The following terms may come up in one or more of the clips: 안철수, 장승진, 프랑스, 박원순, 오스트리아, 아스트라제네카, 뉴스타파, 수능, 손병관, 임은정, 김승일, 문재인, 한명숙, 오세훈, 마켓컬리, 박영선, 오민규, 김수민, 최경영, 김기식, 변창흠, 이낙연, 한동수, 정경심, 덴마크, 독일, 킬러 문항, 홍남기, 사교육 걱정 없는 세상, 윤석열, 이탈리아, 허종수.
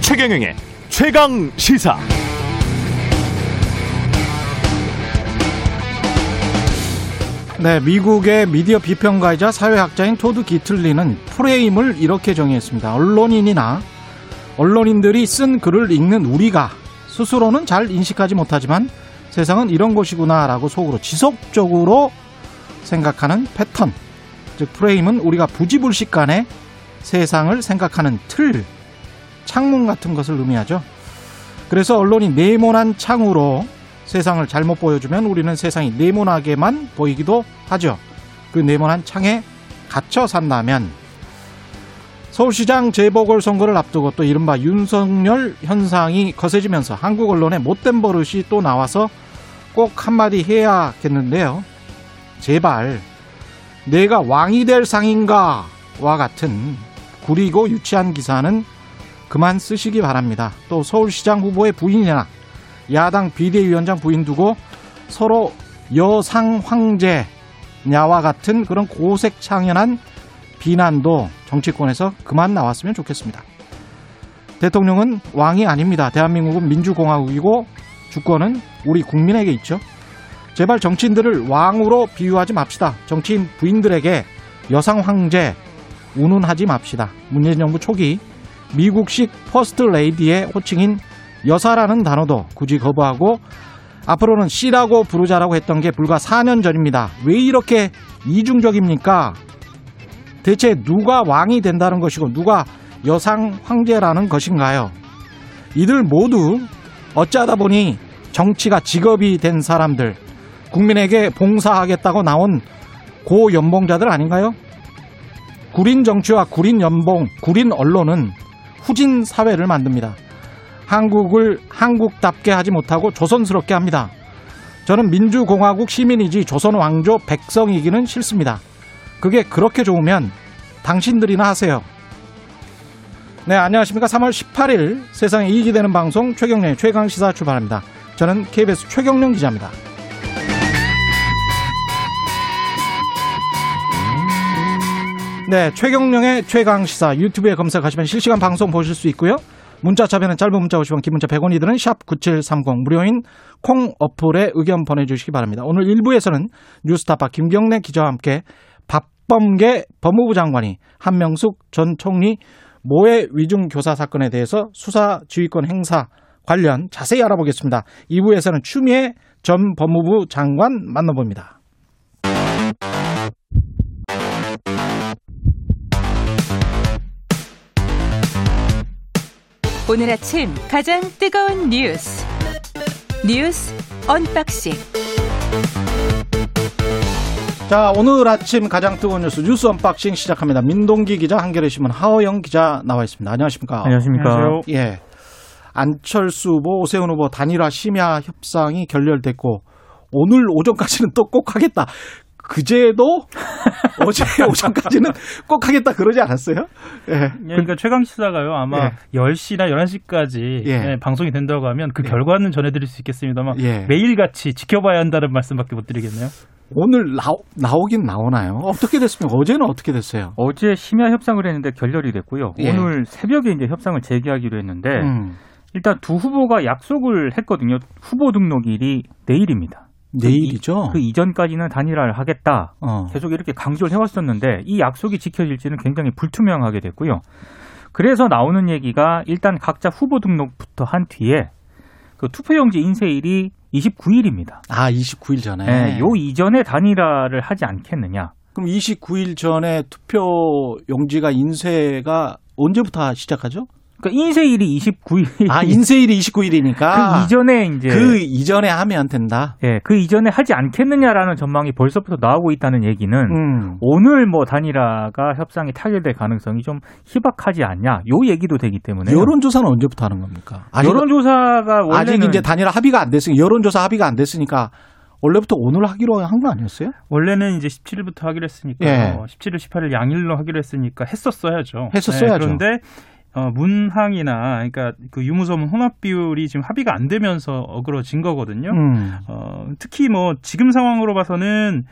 최경영의 최강 시사. 네, 미국의 미디어 비평가이자 사회학자인 토드 기틀리는 프레임을 이렇게 정의했습니다. 언론인이나 언론인들이 쓴 글을 읽는 우리가 스스로는 잘 인식하지 못하지만 세상은 이런 곳이구나라고 속으로 지속적으로 생각하는 패턴, 즉 프레임은 우리가 부지불식 간에 세상을 생각하는 틀, 창문 같은 것을 의미하죠. 그래서 언론이 네모난 창으로 세상을 잘못 보여주면 우리는 세상이 네모나게만 보이기도 하죠. 그 네모난 창에 갇혀 산다면. 서울시장 재보궐선거를 앞두고 또 이른바 윤석열 현상이 거세지면서 한국 언론의 못된 버릇이 또 나와서 꼭 한마디 해야겠는데요. 제발 내가 왕이 될 상인가와 같은 구리고 유치한 기사는 그만 쓰시기 바랍니다. 또 서울시장 후보의 부인이나 야당 비대위원장 부인 두고 서로 여상 황제냐와 같은 그런 고색창연한 비난도 정치권에서 그만 나왔으면 좋겠습니다. 대통령은 왕이 아닙니다. 대한민국은 민주공화국이고 주권은 우리 국민에게 있죠. 제발 정치인들을 왕으로 비유하지 맙시다. 정치인 부인들에게 여상 황제 운운하지 맙시다. 문재인 정부 초기 미국식 퍼스트 레이디의 호칭인 여사라는 단어도 굳이 거부하고 앞으로는 씨라고 부르자라고 했던 게 불과 4년 전입니다. 왜 이렇게 이중적입니까? 대체 누가 왕이 된다는 것이고 누가 여상 황제라는 것인가요? 이들 모두 어쩌다 보니 정치가 직업이 된 사람들, 국민에게 봉사하겠다고 나온 고연봉자들 아닌가요? 구린 정치와 구린 연봉, 구린 언론은 후진 사회를 만듭니다. 한국을 한국답게 하지 못하고 조선스럽게 합니다. 저는 민주공화국 시민이지 조선 왕조 백성이기는 싫습니다. 그게 그렇게 좋으면 당신들이나 하세요. 네, 안녕하십니까. 3월 18일 세상에 이익이 되는 방송 최경련의 최강시사 출발합니다. 저는 KBS 최경련 기자입니다. 네, 최경련의 최강시사 유튜브에 검색하시면 실시간 방송 보실 수 있고요. 문자 참여는 짧은 문자 50원, 긴 문자 100원이 드는 샵 9730 무료인 콩 어플에 의견 보내주시기 바랍니다. 오늘 1부에서는 뉴스타파 김경래 기자와 함께 박범계 법무부 장관이 한명숙 전 총리 모해 위중 교사 사건에 대해서 수사 지휘권 행사 관련 자세히 알아보겠습니다. 2부에서는 추미애 전 법무부 장관 만나봅니다. 오늘 아침 가장 뜨거운 뉴스 언박싱. 자, 오늘 아침 가장 뜨거운 뉴스 언박싱 시작합니다. 민동기 기자, 한겨레신문 하어영 기자 나와 있습니다. 안녕하십니까? 안녕하십니까? 안녕하세요. 예, 안철수 후보, 오세훈 후보 단일화 심야 협상이 결렬됐고 오늘 오전까지는 또 꼭 하겠다. 그제도 어제 오전까지는 꼭 하겠다 그러지 않았어요? 예. 그러니까 최강시사가요, 아마 예. 10시나 11시까지 예. 방송이 된다고 하면 그 결과는 예. 전해드릴 수 있겠습니다만 예. 매일같이 지켜봐야 한다는 말씀밖에 못 드리겠네요. 오늘 나오긴 나오나요? 어떻게 됐습니까? 어제는 어떻게 됐어요? 어제 심야 협상을 했는데 결렬이 됐고요. 예. 오늘 새벽에 이제 협상을 재개하기로 했는데 일단 두 후보가 약속을 했거든요. 후보 등록일이 내일입니다. 내일이죠. 그 이전까지는 단일화를 하겠다. 계속 이렇게 강조를 해왔었는데 이 약속이 지켜질지는 굉장히 불투명하게 됐고요. 그래서 나오는 얘기가 일단 각자 후보 등록부터 한 뒤에 그 투표용지 인쇄일이 29일입니다. 아, 29일 전에. 네, 요 이전에 단일화를 하지 않겠느냐. 그럼 29일 전에 투표용지가 인쇄가 언제부터 시작하죠? 그러니까 인쇄일이 29일. 아, 인쇄일이 29일이니까. 그 이전에 하면 된다. 예, 그 이전에 하지 않겠느냐라는 전망이 벌써부터 나오고 있다는 얘기는 오늘 뭐 단일화가 협상이 타결될 가능성이 좀 희박하지 않냐. 요 얘기도 되기 때문에. 여론조사는 언제부터 하는 겁니까? 여론조사가 원래는 아직 이제 단일화 합의가 안 됐으니까 여론조사 합의가 안 됐으니까. 원래부터 오늘 하기로 한 거 아니었어요? 원래는 이제 17일부터 하기로 했으니까 예. 17일, 18일 양일로 하기로 했으니까 했었어야죠. 네, 그런데 문항이나 그러니까 그 유무소문 혼합 비율이 지금 합의가 안 되면서 어그러진 거거든요. 특히 뭐 지금 상황으로 봐서는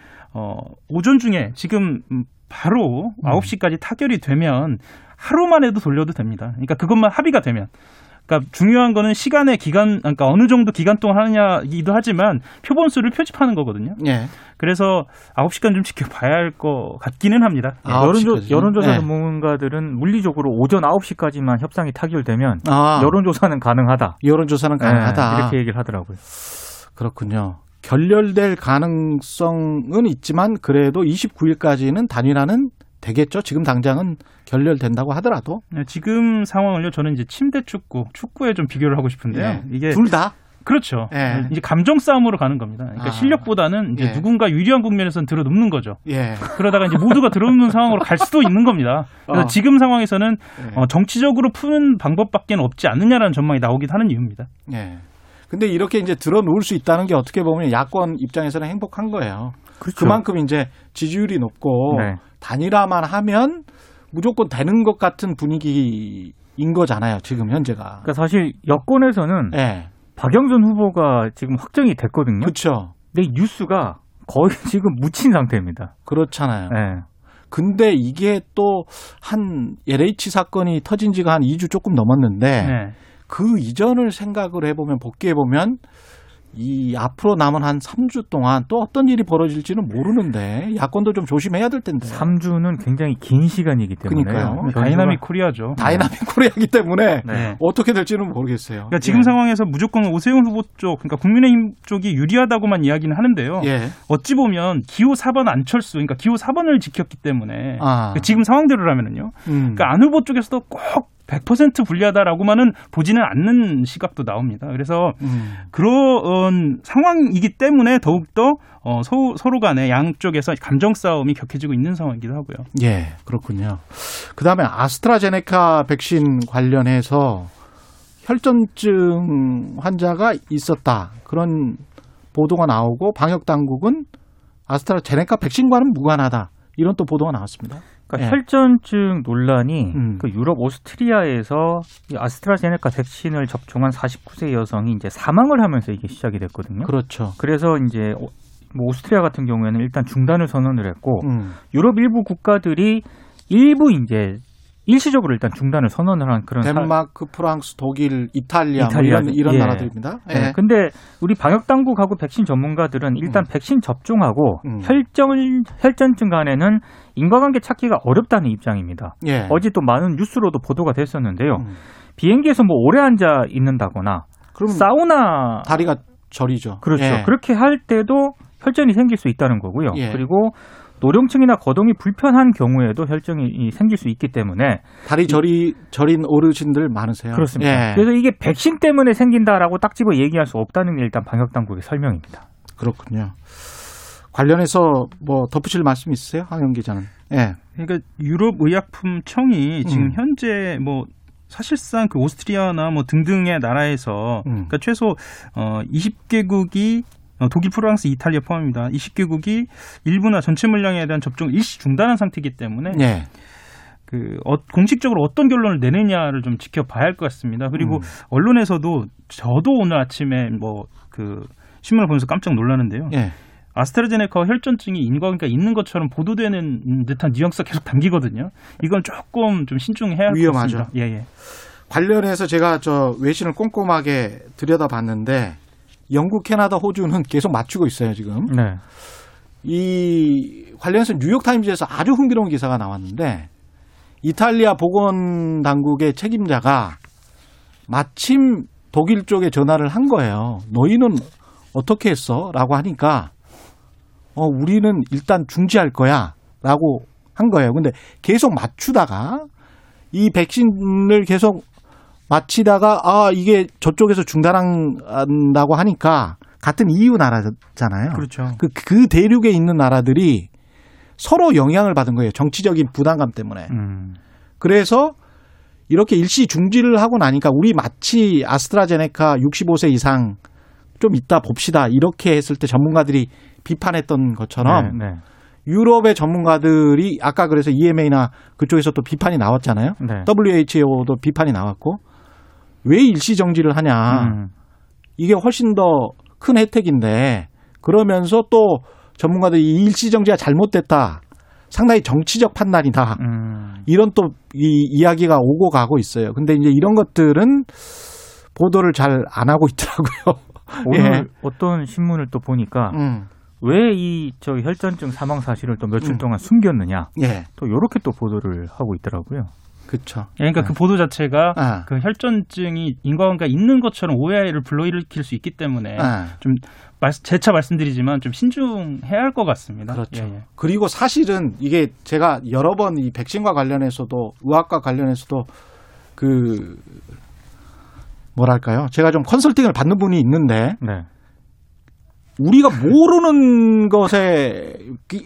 오전 중에 지금 바로 9시까지 타결이 되면 하루만 해도 돌려도 됩니다. 그러니까 그것만 합의가 되면. 그러니까 중요한 거는 시간의 기간, 그러니까 어느 정도 기간 동안 하느냐이기도 하지만 표본수를 표집하는 거거든요. 예. 그래서 9시간 좀 지켜봐야 할 것 같기는 합니다. 여론조사 전문가들은 물리적으로 오전 9시까지만 협상이 타결되면 여론조사는 가능하다. 여론조사는 가능하다. 예, 이렇게 얘기를 하더라고요. 그렇군요. 결렬될 가능성은 있지만 그래도 29일까지는 단일화는 되겠죠. 지금 당장은 결렬된다고 하더라도. 네, 지금 상황을요. 저는 이제 침대 축구, 축구에 좀 비교를 하고 싶은데요. 예. 이게 둘 다. 그렇죠. 예. 이제 감정 싸움으로 가는 겁니다. 그러니까 실력보다는 이제 누군가 유리한 국면에서는 들어눕는 거죠. 예. 그러다가 이제 모두가 들어눕는 상황으로 갈 수도 있는 겁니다. 그래서 지금 상황에서는 정치적으로 푸는 방법밖에 없지 않느냐라는 전망이 나오긴 하는 이유입니다. 예. 근데 이렇게 이제 들어놓을 수 있다는 게 어떻게 보면 야권 입장에서는 행복한 거예요. 그렇죠. 그만큼 이제 지지율이 높고 단일화만 하면 무조건 되는 것 같은 분위기인 거잖아요. 지금 현재가. 그러니까 사실 여권에서는 박영선 후보가 지금 확정이 됐거든요. 그렇죠. 근데 뉴스가 거의 지금 묻힌 상태입니다. 그렇잖아요. 네. 근데 이게 또 한 LH 사건이 터진 지가 한 2주 조금 넘었는데 그 이전을 생각을 해보면 복귀해보면 이 앞으로 남은 한 3주 동안 또 어떤 일이 벌어질지는 모르는데 야권도 좀 조심해야 될 텐데. 3주는 굉장히 긴 시간이기 때문에. 그러니까요. 다이나믹 코리아죠. 다이나믹 코리아이기 때문에 어떻게 될지는 모르겠어요. 그러니까 지금 상황에서 무조건 오세훈 후보 쪽, 그러니까 국민의힘 쪽이 유리하다고만 이야기는 하는데요. 어찌 보면 기호 4번 안철수, 그러니까 기호 4번을 지켰기 때문에 그러니까 지금 상황대로라면은요. 그러니까 안 후보 쪽에서도 꼭 100% 불리하다라고만은 보지는 않는 시각도 나옵니다. 그래서 그런 상황이기 때문에 더욱더 서로 간에 양쪽에서 감정 싸움이 격해지고 있는 상황이기도 하고요. 예, 그렇군요. 그다음에 아스트라제네카 백신 관련해서 혈전증 환자가 있었다. 그런 보도가 나오고 방역당국은 아스트라제네카 백신과는 무관하다. 이런 또 보도가 나왔습니다. 그러니까 혈전증 논란이 그 유럽 오스트리아에서 이 아스트라제네카 백신을 접종한 49세 여성이 이제 사망을 하면서 이게 시작이 됐거든요. 그렇죠. 그래서 이제 뭐 오스트리아 같은 경우에는 일단 중단을 선언을 했고 유럽 일부 국가들이 일부 이제 일시적으로 일단 중단을 선언을 한 그런 덴마크, 프랑스, 독일, 이탈리아 뭐 이런 나라들입니다. 근데 우리 방역 당국하고 백신 전문가들은 일단 백신 접종하고 혈전증 간에는 인과관계 찾기가 어렵다는 입장입니다. 어제 또 많은 뉴스로도 보도가 됐었는데요. 비행기에서 뭐 오래 앉아 있는다거나 그럼 사우나 다리가 저리죠. 그렇죠. 그렇게 할 때도 혈전이 생길 수 있다는 거고요. 그리고 노령층이나 거동이 불편한 경우에도 혈전이 생길 수 있기 때문에 다리 저린 어르신들 많으세요. 그렇습니다. 그래서 이게 백신 때문에 생긴다라고 딱 집어 얘기할 수 없다는 게 일단 방역당국의 설명입니다. 그렇군요. 관련해서 뭐 덧붙일 말씀 있으세요? 황영 기자는. 그러니까 유럽의약품청이 지금 현재 뭐 사실상 그 오스트리아나 뭐 등등의 나라에서 그러니까 최소 20개국이 독일, 프랑스, 이탈리아 포함입니다. 20개국이 일부나 전체 물량에 대한 접종을 일시 중단한 상태이기 때문에 공식적으로 어떤 결론을 내느냐를 좀 지켜봐야 할 것 같습니다. 그리고 언론에서도 저도 오늘 아침에 뭐 그 신문을 보면서 깜짝 놀랐는데요. 아스트라제네카 혈전증이 인과관계가 있는 것처럼 보도되는 듯한 뉘앙스가 계속 담기거든요. 이건 조금 좀 신중해야 할 것 같습니다. 위험하죠. 관련해서 제가 저 외신을 꼼꼼하게 들여다봤는데 영국, 캐나다, 호주는 계속 맞추고 있어요, 지금. 이 관련해서 뉴욕타임즈에서 아주 흥미로운 기사가 나왔는데 이탈리아 보건당국의 책임자가 마침 독일 쪽에 전화를 한 거예요. 너희는 어떻게 했어? 라고 하니까 우리는 일단 중지할 거야 라고 한 거예요. 근데 계속 맞추다가 이 백신을 계속 마치다가 이게 저쪽에서 중단한다고 하니까 같은 EU 나라잖아요. 그렇죠. 그 대륙에 있는 나라들이 서로 영향을 받은 거예요. 정치적인 부담감 때문에. 그래서 이렇게 일시 중지를 하고 나니까 우리 마치 아스트라제네카 65세 이상 좀 있다 봅시다. 이렇게 했을 때 전문가들이 비판했던 것처럼 유럽의 전문가들이 아까 그래서 EMA나 그쪽에서 또 비판이 나왔잖아요. 네. WHO도 비판이 나왔고 왜 일시 정지를 하냐. 이게 훨씬 더 큰 혜택인데 그러면서 또 전문가들이 일시 정지가 잘못됐다. 상당히 정치적 판단이다. 이런 또 이 이야기가 오고 가고 있어요. 근데 이제 이런 것들은 보도를 잘 안 하고 있더라고요. 오늘 예. 어떤 신문을 또 보니까 왜 이 혈전증 사망 사실을 또 며칠 동안 숨겼느냐. 예. 또 이렇게 또 보도를 하고 있더라고요. 그렇죠. 그러니까 네. 그 보도 자체가 아. 그 혈전증이 인과관계가 있는 것처럼 오해를 불러일으킬 수 있기 때문에 아. 좀 재차 말씀드리지만 좀 신중해야 할 것 같습니다. 그렇죠. 예, 예. 그리고 사실은 이게 제가 여러 번 이 백신과 관련해서도 의학과 관련해서도 그 뭐랄까요? 제가 좀 컨설팅을 받는 분이 있는데 네. 우리가 모르는 것에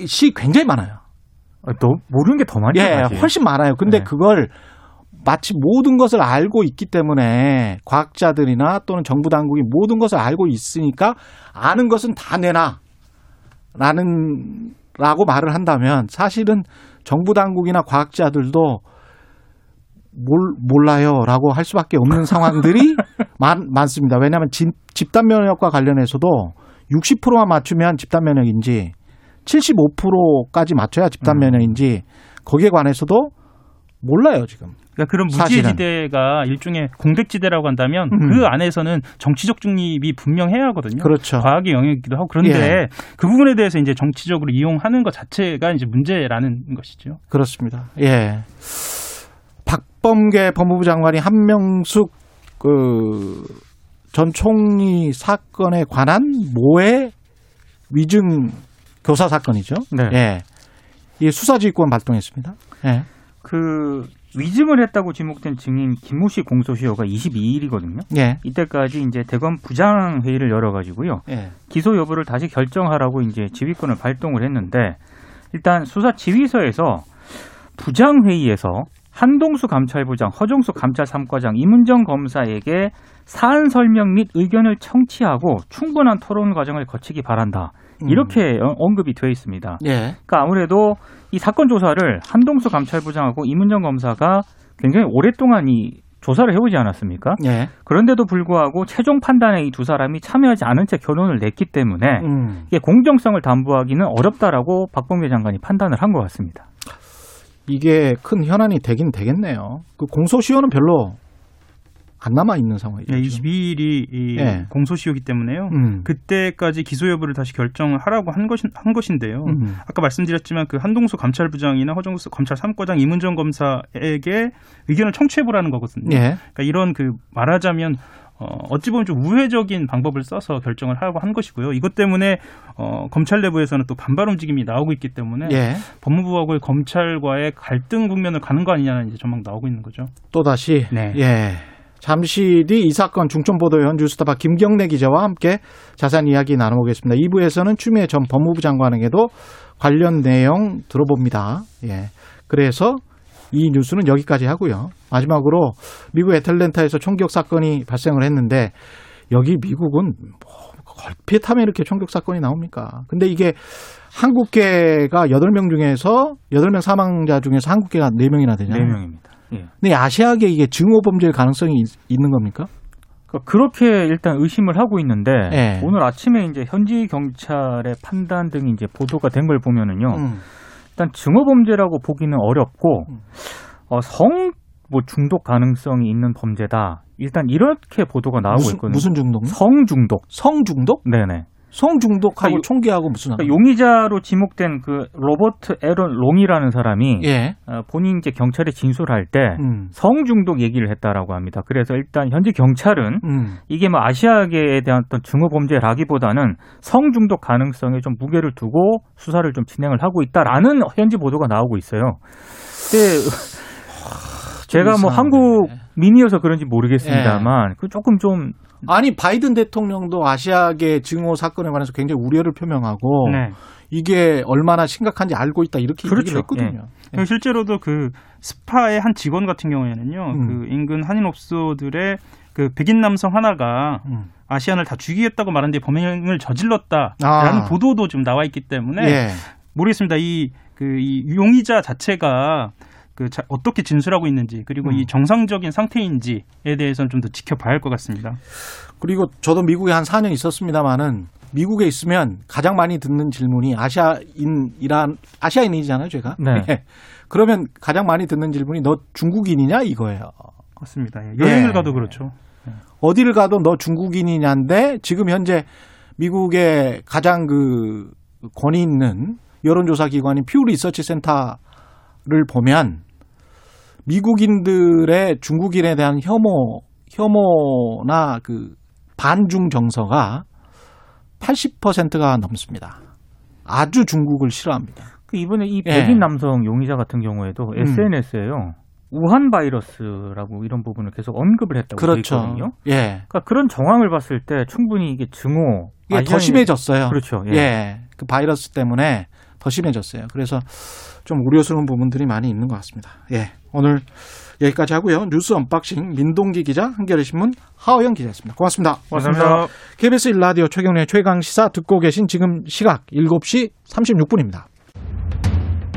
시 굉장히 많아요. 또 모르는 게 더 많죠. 예, 사실. 훨씬 많아요. 근데 네. 그걸 마치 모든 것을 알고 있기 때문에 과학자들이나 또는 정부 당국이 모든 것을 알고 있으니까 아는 것은 다 내놔라는 라고 말을 한다면 사실은 정부 당국이나 과학자들도 몰라요라고 할 수밖에 없는 상황들이 많습니다. 왜냐하면 집단 면역과 관련해서도 60%만 맞추면 집단 면역인지 75%까지 맞춰야 집단 면역인지 거기에 관해서도 몰라요 지금. 그러니까 그런 무지의지대가 일종의 공백지대라고 한다면 그 안에서는 정치적 중립이 분명해야 하거든요. 그렇죠. 과학의 영역이기도 하고 그런데 예. 그 부분에 대해서 이제 정치적으로 이용하는 것 자체가 이제 문제라는 것이죠. 그렇습니다. 예. 박범계 법무부 장관이 한명숙 전 총리 사건에 관한 모해 위증 교사 사건이죠. 네. 예. 이 수사지휘권 발동했습니다. 예. 그 위증을 했다고 지목된 증인 김모 씨 공소시효가 22일이거든요. 예. 이때까지 이제 대검 부장 회의를 열어 가지고요. 예. 기소 여부를 다시 결정하라고 이제 지휘권을 발동을 했는데 일단 수사 지휘서에서 부장 회의에서 한동수 감찰부장, 허종수 감찰 3과장, 임은정 검사에게 사안 설명 및 의견을 청취하고 충분한 토론 과정을 거치기 바란다. 이렇게 언급이 되어 있습니다. 예. 그러니까 아무래도 이 사건 조사를 한동수 감찰부장하고 임은정 검사가 굉장히 오랫동안 이 조사를 해오지 않았습니까? 예. 그런데도 불구하고 최종 판단에 이 두 사람이 참여하지 않은 채 결론을 냈기 때문에 이게 공정성을 담보하기는 어렵다라고 박범계 장관이 판단을 한 것 같습니다. 이게 큰 현안이 되긴 되겠네요. 그 공소시효는 별로 안 남아있는 상황이죠. 네, 22일이 이 예. 공소시효기 때문에요. 그때까지 기소 여부를 다시 결정을 하라고 한 것인데요. 아까 말씀드렸지만 그 한동수 감찰부장이나 허정수 검찰 3과장 임은정 검사에게 의견을 청취해보라는 거거든요. 예. 그러니까 이런 그 말하자면 어찌 보면 좀 우회적인 방법을 써서 결정을 하라고 한 것이고요. 이것 때문에 검찰 내부에서는 또 반발 움직임이 나오고 있기 때문에 예. 법무부하고의 검찰과의 갈등 국면을 가는 거 아니냐는 이제 전망 나오고 있는 거죠. 또다시 네. 예. 잠시 뒤 이 사건 중점보도위원 뉴스타파 김경래 기자와 함께 자세한 이야기 나눠보겠습니다. 2부에서는 추미애 전 법무부 장관에게도 관련 내용 들어봅니다. 예. 그래서 이 뉴스는 여기까지 하고요. 마지막으로 미국 애틀랜타에서 총격 사건이 발생을 했는데 여기 미국은 걸핏하면 이렇게 총격 사건이 나옵니까? 근데 이게 한국계가 8명 중에서 8명 사망자 중에서 한국계가 4명이나 되잖아요. 4명입니다. 예. 근데 아시아계 이게 증오범죄일 가능성이 있는 겁니까? 그렇게 일단 의심을 하고 있는데 예. 오늘 아침에 이제 현지 경찰의 판단 등이 이제 보도가 된 걸 보면은요. 일단 증오범죄라고 보기는 어렵고 성 뭐 중독 가능성이 있는 범죄다. 일단 이렇게 보도가 나오고 있거든요. 무슨 중독? 성 중독. 성 중독? 네네. 성 중독하고 총기하고 무슨 그러니까 용의자로 지목된 그 로버트 에런 롱이라는 사람이 예. 본인 이제 경찰에 진술할 때 성 중독 얘기를 했다라고 합니다. 그래서 일단 현지 경찰은 이게 뭐 아시아계에 대한 어떤 증오 범죄라기보다는 성 중독 가능성에 좀 무게를 두고 수사를 좀 진행을 하고 있다라는 현지 보도가 나오고 있어요. 근데 제가 뭐 한국민이어서 그런지 모르겠습니다만 그 조금 좀 아니 바이든 대통령도 아시아계 증오 사건에 관해서 굉장히 우려를 표명하고 네. 이게 얼마나 심각한지 알고 있다 이렇게 그렇죠. 얘기를 했거든요. 예. 예. 실제로도 그 스파의 한 직원 같은 경우에는요, 그 인근 한인업소들의 그 백인 남성 하나가 아시안을 다 죽이겠다고 말한 뒤에 범행을 저질렀다라는 보도도 좀 나와 있기 때문에. 예. 모르겠습니다. 이 용의자 자체가 어떻게 진술하고 있는지 그리고 이 정상적인 상태인지에 대해서는 좀 더 지켜봐야 할 것 같습니다. 그리고 저도 미국에 한 4년 있었습니다만은 미국에 있으면 가장 많이 듣는 질문이 아시아인이잖아요, 제가. 네. 예. 그러면 가장 많이 듣는 질문이 너 중국인이냐 이거예요. 그렇습니다. 여행을 예. 가도 그렇죠. 예. 어디를 가도 너 중국인이냐인데 지금 현재 미국의 가장 그 권위 있는 여론조사 기관인 퓨 리서치 센터를 보면 미국인들의 중국인에 대한 혐오나 그 반중 정서가 80%가 넘습니다. 아주 중국을 싫어합니다. 이번에 이 백인 남성 용의자 같은 경우에도 SNS에요. 우한 바이러스라고 이런 부분을 계속 언급을 했다고 그렇죠. 돼 있거든요. 예. 그러니까 그런 정황을 봤을 때 충분히 이게 증오. 이게 더 심해졌어요. 그렇죠. 예. 예. 그 바이러스 때문에 더 심해졌어요. 그래서 좀 우려스러운 부분들이 많이 있는 것 같습니다. 예. 오늘 여기까지 하고요. 뉴스 언박싱 민동기 기자, 한겨레신문 하호영 기자였습니다. 고맙습니다. 고맙습니다. KBS 1라디오 최경련의 최강시사 듣고 계신 지금 시각 7시 36분입니다.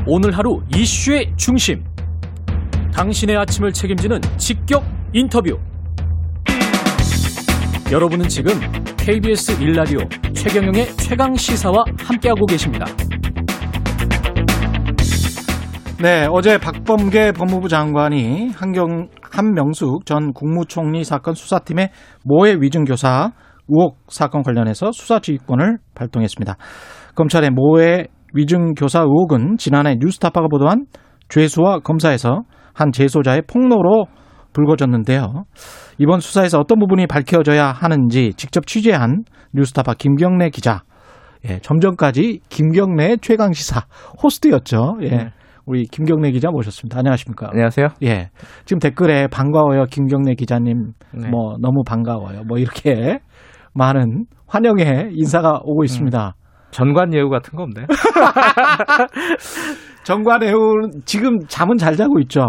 오늘 하루 이슈의 중심. 당신의 아침을 책임지는 직격 인터뷰. 여러분은 지금 KBS 1라디오 최경영의 최강시사와 함께하고 계십니다. 네, 어제 박범계 법무부 장관이 한명숙 전 국무총리 사건 수사팀의 모해 위증교사 의혹 사건 관련해서 수사지휘권을 발동했습니다. 검찰의 모해 위증교사 의혹은 지난해 뉴스타파가 보도한 죄수와 검사에서 한 재소자의 폭로로 불거졌는데요. 이번 수사에서 어떤 부분이 밝혀져야 하는지 직접 취재한 뉴스타파 김경래 기자. 예, 점점까지 김경래의 최강시사 호스트였죠. 예. 네. 우리 김경래 기자 모셨습니다. 안녕하십니까? 안녕하세요. 예. 지금 댓글에 반가워요, 김경래 기자님. 네. 뭐 너무 반가워요. 뭐 이렇게 많은 환영의 인사가 오고 있습니다. 전관예우 같은 건데. 전관예우는 지금 잠은 잘 자고 있죠.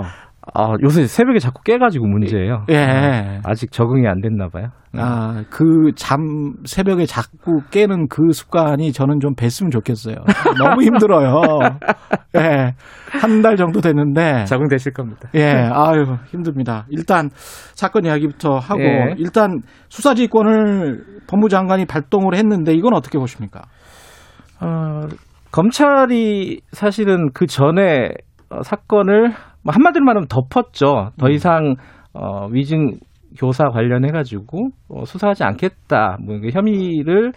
아, 요새 새벽에 자꾸 깨가지고 문제예요. 예. 아직 적응이 안 됐나 봐요. 아, 그 잠 새벽에 자꾸 깨는 그 습관이 저는 좀 뱄으면 좋겠어요. 너무 힘들어요. 예. 한 달 정도 됐는데. 적응되실 겁니다. 예. 아유, 힘듭니다. 일단 사건 이야기부터 하고 예. 일단 수사지휘권을 법무부 장관이 발동을 했는데 이건 어떻게 보십니까? 검찰이 사실은 그 전에 사건을 한마디로 말하면 덮었죠. 더 이상 위증 교사 관련해가지고 수사하지 않겠다. 뭐 혐의를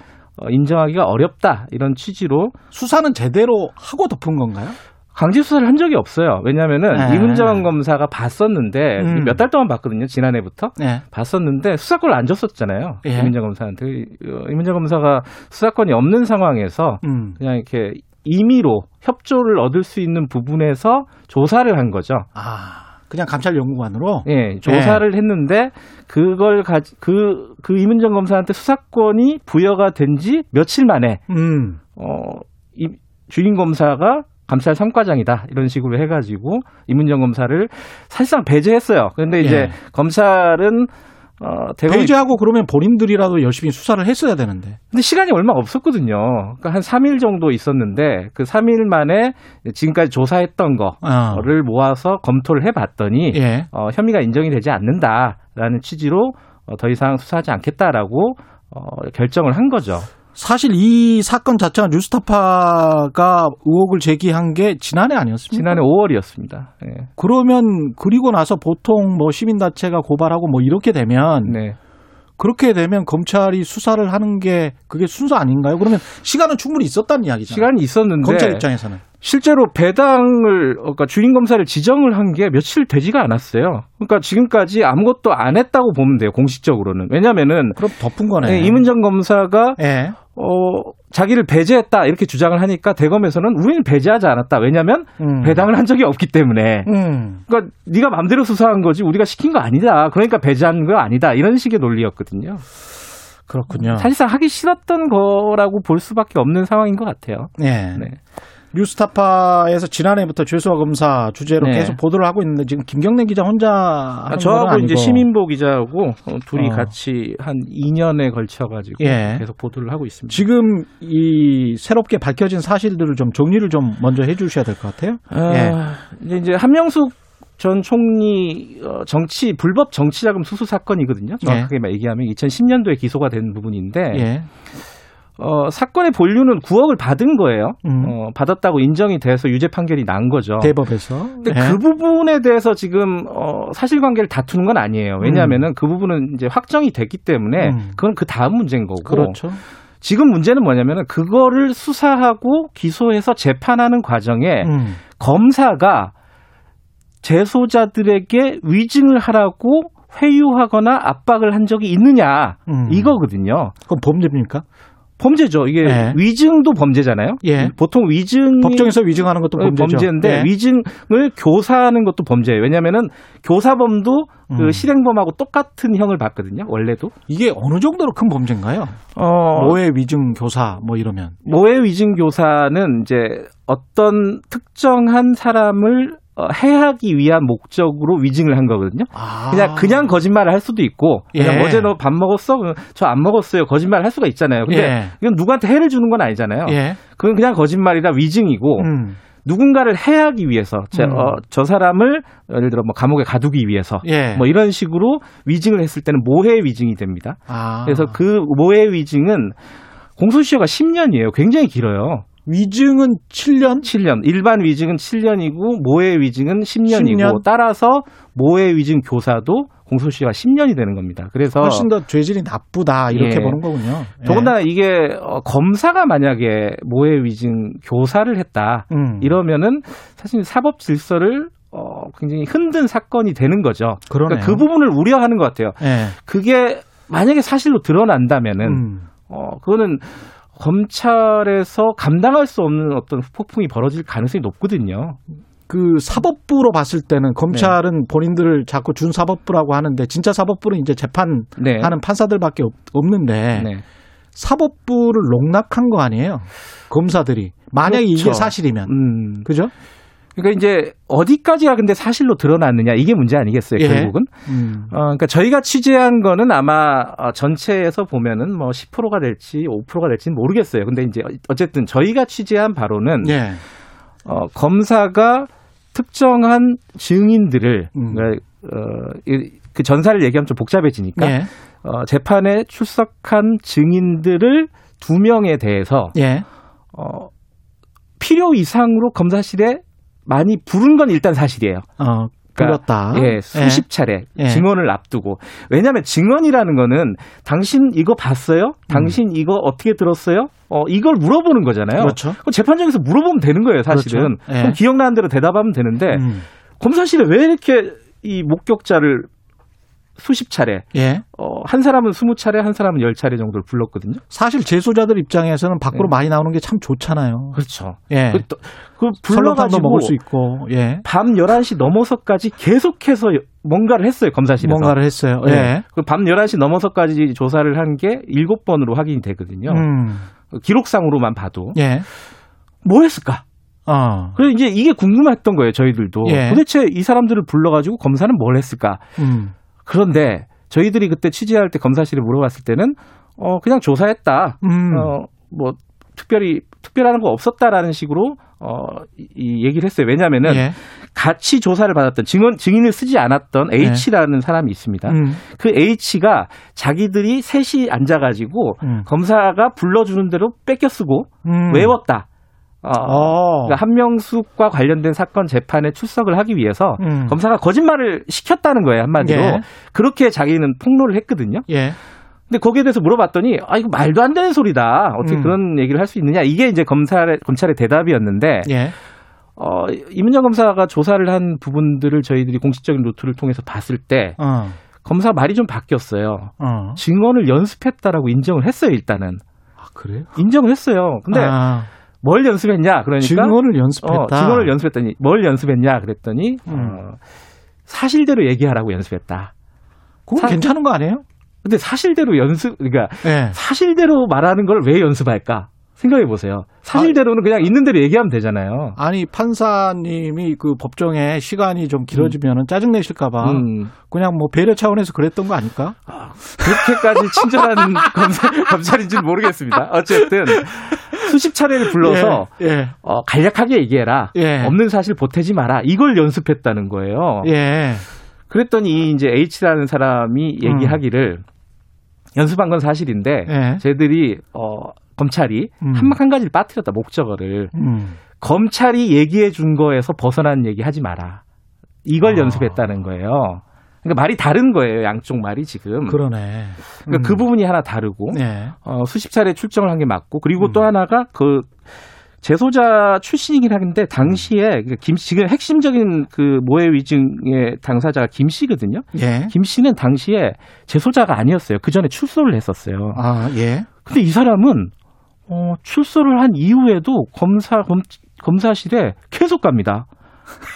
인정하기가 어렵다. 이런 취지로. 수사는 제대로 하고 덮은 건가요? 강제 수사를 한 적이 없어요. 왜냐하면은 임은정 검사가 봤었는데 몇 달 동안 봤거든요. 지난해부터 봤었는데 수사권을 안 줬었잖아요. 예. 임은정 검사한테. 임은정 검사가 수사권이 없는 상황에서 그냥 이렇게 임의로 협조를 얻을 수 있는 부분에서 조사를 한 거죠. 아, 그냥 감찰연구관으로? 예, 조사를 했는데 그걸 그 임은정 검사한테 수사권이 부여가 된 지 며칠 만에 이 주임 검사가 감찰 3과장이다 이런 식으로 해가지고 임은정 검사를 사실상 배제했어요. 그런데 이제 검찰은 배제하고 그러면 본인들이라도 열심히 수사를 했어야 되는데. 근데 시간이 얼마 없었거든요. 그러니까 한 3일 정도 있었는데 그 3일 만에 지금까지 조사했던 거를 모아서 검토를 해봤더니 혐의가 인정이 되지 않는다라는 취지로 더 이상 수사하지 않겠다라고 결정을 한 거죠. 사실 이 사건 자체가 뉴스타파가 의혹을 제기한 게 지난해 아니었습니까? 지난해 5월이었습니다. 예. 그러면 그리고 나서 보통 뭐 시민단체가 고발하고 뭐 이렇게 되면 그렇게 되면 검찰이 수사를 하는 게 그게 순서 아닌가요? 그러면 시간은 충분히 있었다는 이야기잖아요. 시간이 있었는데 검찰 입장에서는. 실제로 배당을 그러니까 주임 검사를 지정을 한 게 며칠 되지가 않았어요. 그러니까 지금까지 아무것도 안 했다고 보면 돼요. 공식적으로는. 왜냐면은 그럼 덮은 거네요. 네, 임은정 검사가 자기를 배제했다 이렇게 주장을 하니까 대검에서는 우리는 배제하지 않았다. 왜냐하면 배당을 한 적이 없기 때문에. 그러니까 네가 마음대로 수사한 거지 우리가 시킨 거 아니다. 그러니까 배제한 거 아니다. 이런 식의 논리였거든요. 그렇군요. 사실상 하기 싫었던 거라고 볼 수밖에 없는 상황인 것 같아요. 네. 뉴스타파에서 지난해부터 죄수와 검사 주제로 네. 계속 보도를 하고 있는데 지금 김경래 기자 혼자 하는 저하고 건 아니고. 이제 시민보 기자하고 둘이 같이 한 2년에 걸쳐가지고 예. 계속 보도를 하고 있습니다. 지금 이 새롭게 밝혀진 사실들을 좀 정리를 좀 먼저 해주셔야 될 것 같아요. 예. 이제 한명숙 전 총리 정치 불법 정치자금 수수 사건이거든요. 정확하게 예. 얘기하면 2010년도에 기소가 된 부분인데. 예. 사건의 본류는 9억을 받은 거예요. 받았다고 인정이 돼서 유죄 판결이 난 거죠. 대법에서. 근데 네. 그 부분에 대해서 지금 사실관계를 다투는 건 아니에요. 왜냐하면은 그 부분은 이제 확정이 됐기 때문에 그건 그 다음 문제인 거고. 그렇죠. 지금 문제는 뭐냐면은 그거를 수사하고 기소해서 재판하는 과정에 검사가 재소자들에게 위증을 하라고 회유하거나 압박을 한 적이 있느냐 이거거든요. 그건 범죄입니까? 범죄죠. 이게 예. 위증도 범죄잖아요. 예. 보통 위증 법정에서 위증하는 것도 범죄죠. 범죄인데 예. 위증을 교사하는 것도 범죄예요. 왜냐하면은 교사범도 그 실행범하고 똑같은 형을 받거든요. 원래도 이게 어느 정도로 큰 범죄인가요? 모해 위증 교사 뭐 이러면 모해 위증 교사는 이제 어떤 특정한 사람을 해하기 위한 목적으로 위증을 한 거거든요. 아. 그냥 거짓말을 할 수도 있고 그냥 예. 어제 너 밥 먹었어? 저 안 먹었어요. 거짓말을 할 수가 있잖아요. 근데 예. 이건 누구한테 해를 주는 건 아니잖아요. 예. 그건 그냥 거짓말이라 위증이고 누군가를 해하기 위해서 저 사람을 예를 들어 뭐 감옥에 가두기 위해서 예. 뭐 이런 식으로 위증을 했을 때는 모해 위증이 됩니다. 아. 그래서 그 모해 위증은 공소시효가 10년이에요. 굉장히 길어요. 위증은 7년? 7년. 일반 위증은 7년이고 모해 위증은 10년이고 10년? 따라서 모해 위증 교사도 공소시효가 10년이 되는 겁니다. 그래서 훨씬 더 죄질이 나쁘다 이렇게 예. 보는 거군요. 더군다나 이게 검사가 만약에 모해 위증 교사를 했다 이러면은 사실 사법 질서를 굉장히 흔든 사건이 되는 거죠. 그러니까 그 부분을 우려하는 것 같아요. 예. 그게 만약에 사실로 드러난다면은 그거는 검찰에서 감당할 수 없는 어떤 폭풍이 벌어질 가능성이 높거든요. 그 사법부로 봤을 때는 검찰은 네. 본인들을 자꾸 준사법부라고 하는데 진짜 사법부는 이제 재판하는 네. 판사들밖에 없는데 네. 사법부를 농락한 거 아니에요? 검사들이. 만약에 그렇죠. 이게 사실이면. 그죠? 그러니까 이제 어디까지가 근데 사실로 드러났느냐 이게 문제 아니겠어요, 예. 결국은. 그러니까 저희가 취재한 거는 아마 전체에서 보면은 뭐 10%가 될지 5%가 될지는 모르겠어요. 근데 이제 어쨌든 저희가 취재한 바로는 예. 검사가 특정한 증인들을 그 전사를 얘기하면 좀 복잡해지니까 예. 재판에 출석한 증인들을 2명에 대해서 예. 필요 이상으로 검사실에 많이 부른 건 일단 사실이에요. 불렀다. 그러니까, 예, 수십 차례 예. 증언을 앞두고. 왜냐하면 증언이라는 거는 당신 이거 봤어요? 당신 이거 어떻게 들었어요? 이걸 물어보는 거잖아요. 그렇죠. 그럼 재판장에서 물어보면 되는 거예요, 사실은. 그렇죠. 예. 그럼 기억나는 대로 대답하면 되는데 검사실에 왜 이렇게 이 목격자를 수십 차례. 예. 한 사람은 20차례, 한 사람은 10차례 정도를 불렀거든요. 사실 재소자들 입장에서는 밖으로 예. 많이 나오는 게 참 좋잖아요. 그렇죠. 예. 그 불러가지고 먹을 수 있고. 예. 밤 11시 넘어서까지 계속해서 뭔가를 했어요. 검사실에서. 뭔가를 했어요. 예. 예. 그 밤 11시 넘어서까지 조사를 한 게 7번으로 확인이 되거든요. 기록상으로만 봐도. 예. 뭐 했을까? 그래서 이제 이게 궁금했던 거예요, 저희들도. 예. 도대체 이 사람들을 불러가지고 검사는 뭘 했을까? 그런데 저희들이 그때 취재할 때 검사실에 물어봤을 때는 그냥 조사했다. 뭐 특별한 거 없었다라는 식으로 이 얘기를 했어요. 왜냐하면은 예. 같이 조사를 받았던 증인을 쓰지 않았던 H라는 예. 사람이 있습니다. 그 H가 자기들이 셋이 앉아가지고 검사가 불러주는 대로 뺏겨 쓰고 외웠다. 그러니까 한명숙과 관련된 사건 재판에 출석을 하기 위해서 검사가 거짓말을 시켰다는 거예요, 한마디로. 예. 그렇게 자기는 폭로를 했거든요. 예. 근데 거기에 대해서 물어봤더니 이거 말도 안 되는 소리다. 어떻게 그런 얘기를 할 수 있느냐. 이게 이제 검찰의 대답이었는데 예. 임은정 검사가 조사를 한 부분들을 저희들이 공식적인 루트를 통해서 봤을 때 검사 말이 좀 바뀌었어요. 증언을 연습했다라고 인정을 했어요, 일단은. 아, 그래요? 인정을 했어요. 근데 뭘 연습했냐? 그러니까 증언을 연습했다. 증언을 연습했더니 뭘 연습했냐? 그랬더니 사실대로 얘기하라고 연습했다. 그건 괜찮은 거 아니에요? 근데 사실대로 그러니까 네. 사실대로 말하는 걸 왜 연습할까? 생각해 보세요. 사실대로는 그냥 있는 대로 얘기하면 되잖아요. 아니 판사님이 그 법정에 시간이 좀 길어지면은 짜증 내실까봐 그냥 뭐 배려 차원에서 그랬던 거 아닐까? 그렇게까지 친절한 검찰인지는 모르겠습니다. 어쨌든 수십 차례를 불러서 예. 간략하게 얘기해라. 예. 없는 사실 보태지 마라. 이걸 연습했다는 거예요. 예. 그랬더니 이제 H라는 사람이 얘기하기를 연습한 건 사실인데 예. 쟤들이 검찰이 한 가지를 빠뜨렸다. 목적어를. 검찰이 얘기해 준 거에서 벗어난 얘기 하지 마라. 이걸 연습했다는 거예요. 그러니까 말이 다른 거예요. 양쪽 말이 지금. 그러네. 그러니까 그 부분이 하나 다르고 네. 수십 차례 출정을 한 게 맞고 그리고 또 하나가 그 재소자 출신이긴 한데 당시에 김 지금 핵심적인 그 모해 위증의 당사자가 김 씨거든요. 예. 김 씨는 당시에 재소자가 아니었어요. 그 전에 출소를 했었어요. 아 예. 근데 이 사람은 출소를 한 이후에도 검사실에 계속 갑니다.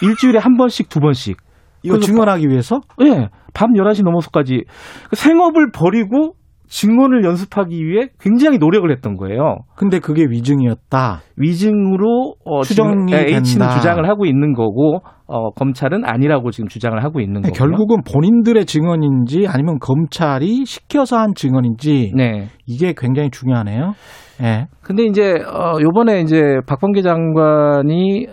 일주일에 한 번씩, 두 번씩. 이거 증언하기 위해서? 네. 밤 11시 넘어서까지. 생업을 버리고 증언을 연습하기 위해 굉장히 노력을 했던 거예요. 근데 그게 위증이었다. 위증으로 추정이 된다. H는 주장을 하고 있는 거고 검찰은 아니라고 지금 주장을 하고 있는 거예요. 결국은 본인들의 증언인지 아니면 검찰이 시켜서 한 증언인지 네. 이게 굉장히 중요하네요. 네. 근데 이제 요번에 이제 박범계 장관이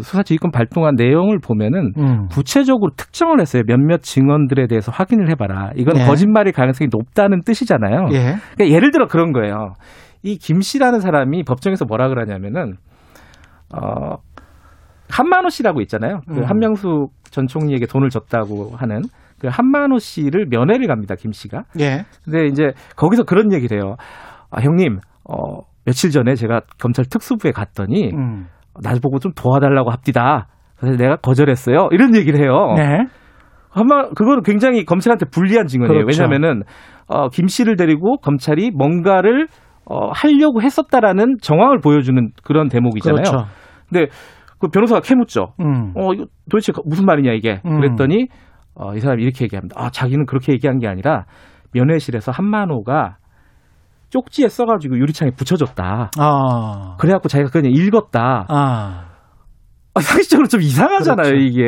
수사지휘권 발동한 내용을 보면은 구체적으로 특정을 했어요. 몇몇 증언들에 대해서 확인을 해봐라. 이건 예. 거짓말일 가능성이 높다는 뜻이잖아요. 예. 그러니까 예를 들어 그런 거예요. 이 김 씨라는 사람이 법정에서 뭐라 그러냐면은 한만호 씨라고 있잖아요. 그 한명숙 전 총리에게 돈을 줬다고 하는 그 한만호 씨를 면회를 갑니다. 김 씨가. 예. 근데 이제 거기서 그런 얘기를 해요. 아, 형님, 며칠 전에 제가 검찰 특수부에 갔더니. 나보고 좀 도와달라고 합디다. 그래서 내가 거절했어요. 이런 얘기를 해요. 네. 아마 그건 굉장히 검찰한테 불리한 증언이에요. 그렇죠. 왜냐하면은 김 씨를 데리고 검찰이 뭔가를 하려고 했었다라는 정황을 보여주는 그런 대목이잖아요. 그렇죠. 근데 그 변호사가 캐묻죠. 이거 도대체 무슨 말이냐 이게. 그랬더니 이 사람이 이렇게 얘기합니다. 아, 자기는 그렇게 얘기한 게 아니라 면회실에서 한만호가 쪽지에 써가지고 유리창에 붙여줬다. 아. 그래갖고 자기가 그냥 읽었다. 아, 상식적으로 좀 이상하잖아요, 그렇죠. 이게.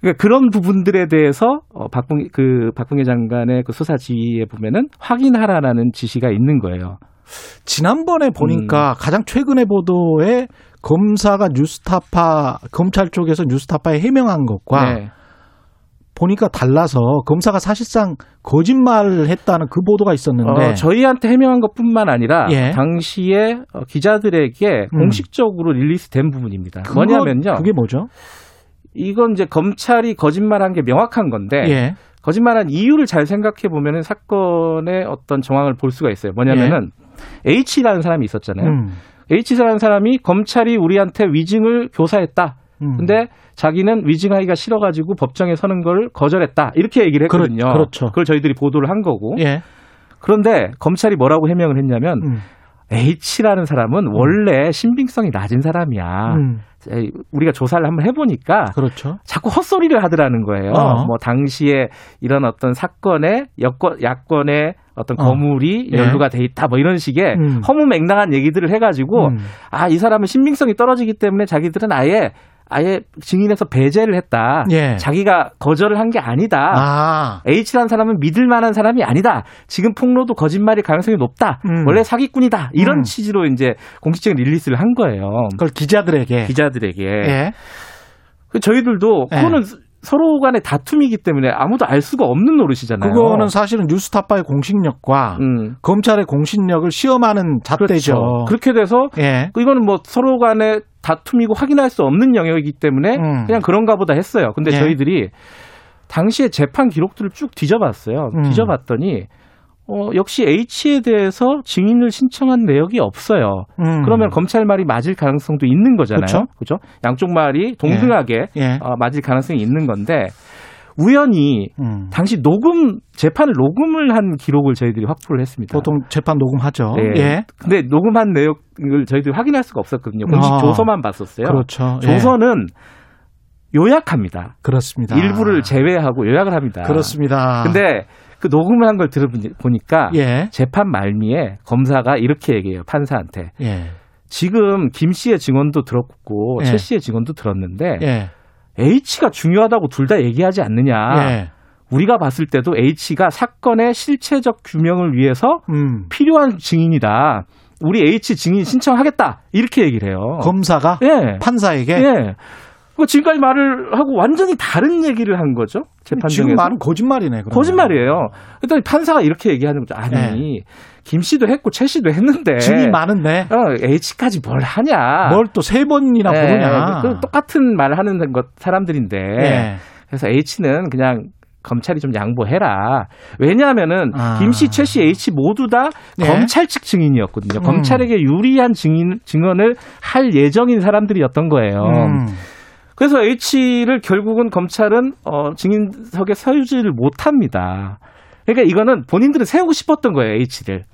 그러니까 그런 부분들에 대해서 박봉계 장관의 그 수사지휘에 보면은 확인하라라는 지시가 있는 거예요. 지난번에 보니까 가장 최근의 보도에 검사가 뉴스타파, 검찰 쪽에서 뉴스타파에 해명한 것과 네. 보니까 달라서 검사가 사실상 거짓말을 했다는 그 보도가 있었는데 저희한테 해명한 것뿐만 아니라 예. 당시에 기자들에게 공식적으로 릴리스된 부분입니다. 뭐냐면요. 그게 뭐죠? 이건 이제 검찰이 거짓말한 게 명확한 건데 예. 거짓말한 이유를 잘 생각해 보면은 사건의 어떤 정황을 볼 수가 있어요. 뭐냐면은 예. H라는 사람이 있었잖아요. H라는 사람이 검찰이 우리한테 위증을 교사했다. 근데 자기는 위증하기가 싫어가지고 법정에 서는 걸 거절했다. 이렇게 얘기를 했거든요. 그렇죠. 그걸 저희들이 보도를 한 거고. 예. 그런데 검찰이 뭐라고 해명을 했냐면 H라는 사람은 원래 신빙성이 낮은 사람이야. 우리가 조사를 한번 해보니까 그렇죠. 자꾸 헛소리를 하더라는 거예요. 뭐 당시에 이런 어떤 사건에 야권의 어떤 거물이 연루가 돼 있다 뭐 이런 식의 허무맹랑한 얘기들을 해가지고 아, 이 사람은 신빙성이 떨어지기 때문에 자기들은 아예 증인에서 배제를 했다. 예. 자기가 거절을 한 게 아니다. 아. H라는 사람은 믿을 만한 사람이 아니다. 지금 폭로도 거짓말일 가능성이 높다. 원래 사기꾼이다. 이런 취지로 이제 공식적인 릴리스를 한 거예요. 그걸 기자들에게. 예. 저희들도 그거는 서로 간의 다툼이기 때문에 아무도 알 수가 없는 노릇이잖아요. 그거는 사실은 뉴스타파의 공신력과 검찰의 공신력을 시험하는 잣대죠. 그렇죠. 그렇게 돼서 예. 이거는 뭐 서로 간의 다툼이고 확인할 수 없는 영역이기 때문에 그냥 그런가 보다 했어요. 근데 예. 저희들이 당시에 재판 기록들을 쭉 뒤져봤어요. 뒤져봤더니 역시 H에 대해서 증인을 신청한 내역이 없어요. 그러면 검찰 말이 맞을 가능성도 있는 거잖아요. 그렇죠? 양쪽 말이 동등하게 예. 맞을 가능성이 있는 건데 우연히 당시 재판을 녹음을 한 기록을 저희들이 확보를 했습니다. 보통 재판 녹음하죠. 네. 예. 근데 녹음한 내역을 저희들이 확인할 수가 없었거든요. 공식 조서만 봤었어요. 그렇죠. 조서는 요약합니다. 그렇습니다. 일부를 제외하고 요약을 합니다. 그렇습니다. 근데 그 녹음을 한 걸 들어보니까 예. 재판 말미에 검사가 이렇게 얘기해요. 판사한테. 예. 지금 김 씨의 증언도 들었고 예. 최 씨의 증언도 들었는데 예. H가 중요하다고 둘 다 얘기하지 않느냐. 예. 우리가 봤을 때도 H가 사건의 실체적 규명을 위해서 필요한 증인이다. 우리 H 증인 신청하겠다. 이렇게 얘기를 해요. 검사가? 예. 판사에게? 예. 지금까지 말을 하고 완전히 다른 얘기를 한 거죠. 재판정에서. 지금 말은 거짓말이네. 그러면. 거짓말이에요. 그랬더니 판사가 이렇게 얘기하는 거죠. 아니 네. 김 씨도 했고 최 씨도 했는데. 증인 많은데. H까지 뭘 하냐. 뭘 또 세 번이나 네. 부르냐. 똑같은 말을 하는 것 사람들인데. 네. 그래서 H는 그냥. 검찰이 좀 양보해라. 왜냐하면은 김 씨, 최 씨, H 모두 다 네. 검찰 측 증인이었거든요. 검찰에게 유리한 증언을 할 예정인 사람들이었던 거예요. 그래서 H를 결국은 검찰은 증인석에 서유지를 못합니다. 그러니까 이거는 본인들은 세우고 싶었던 거예요. H를.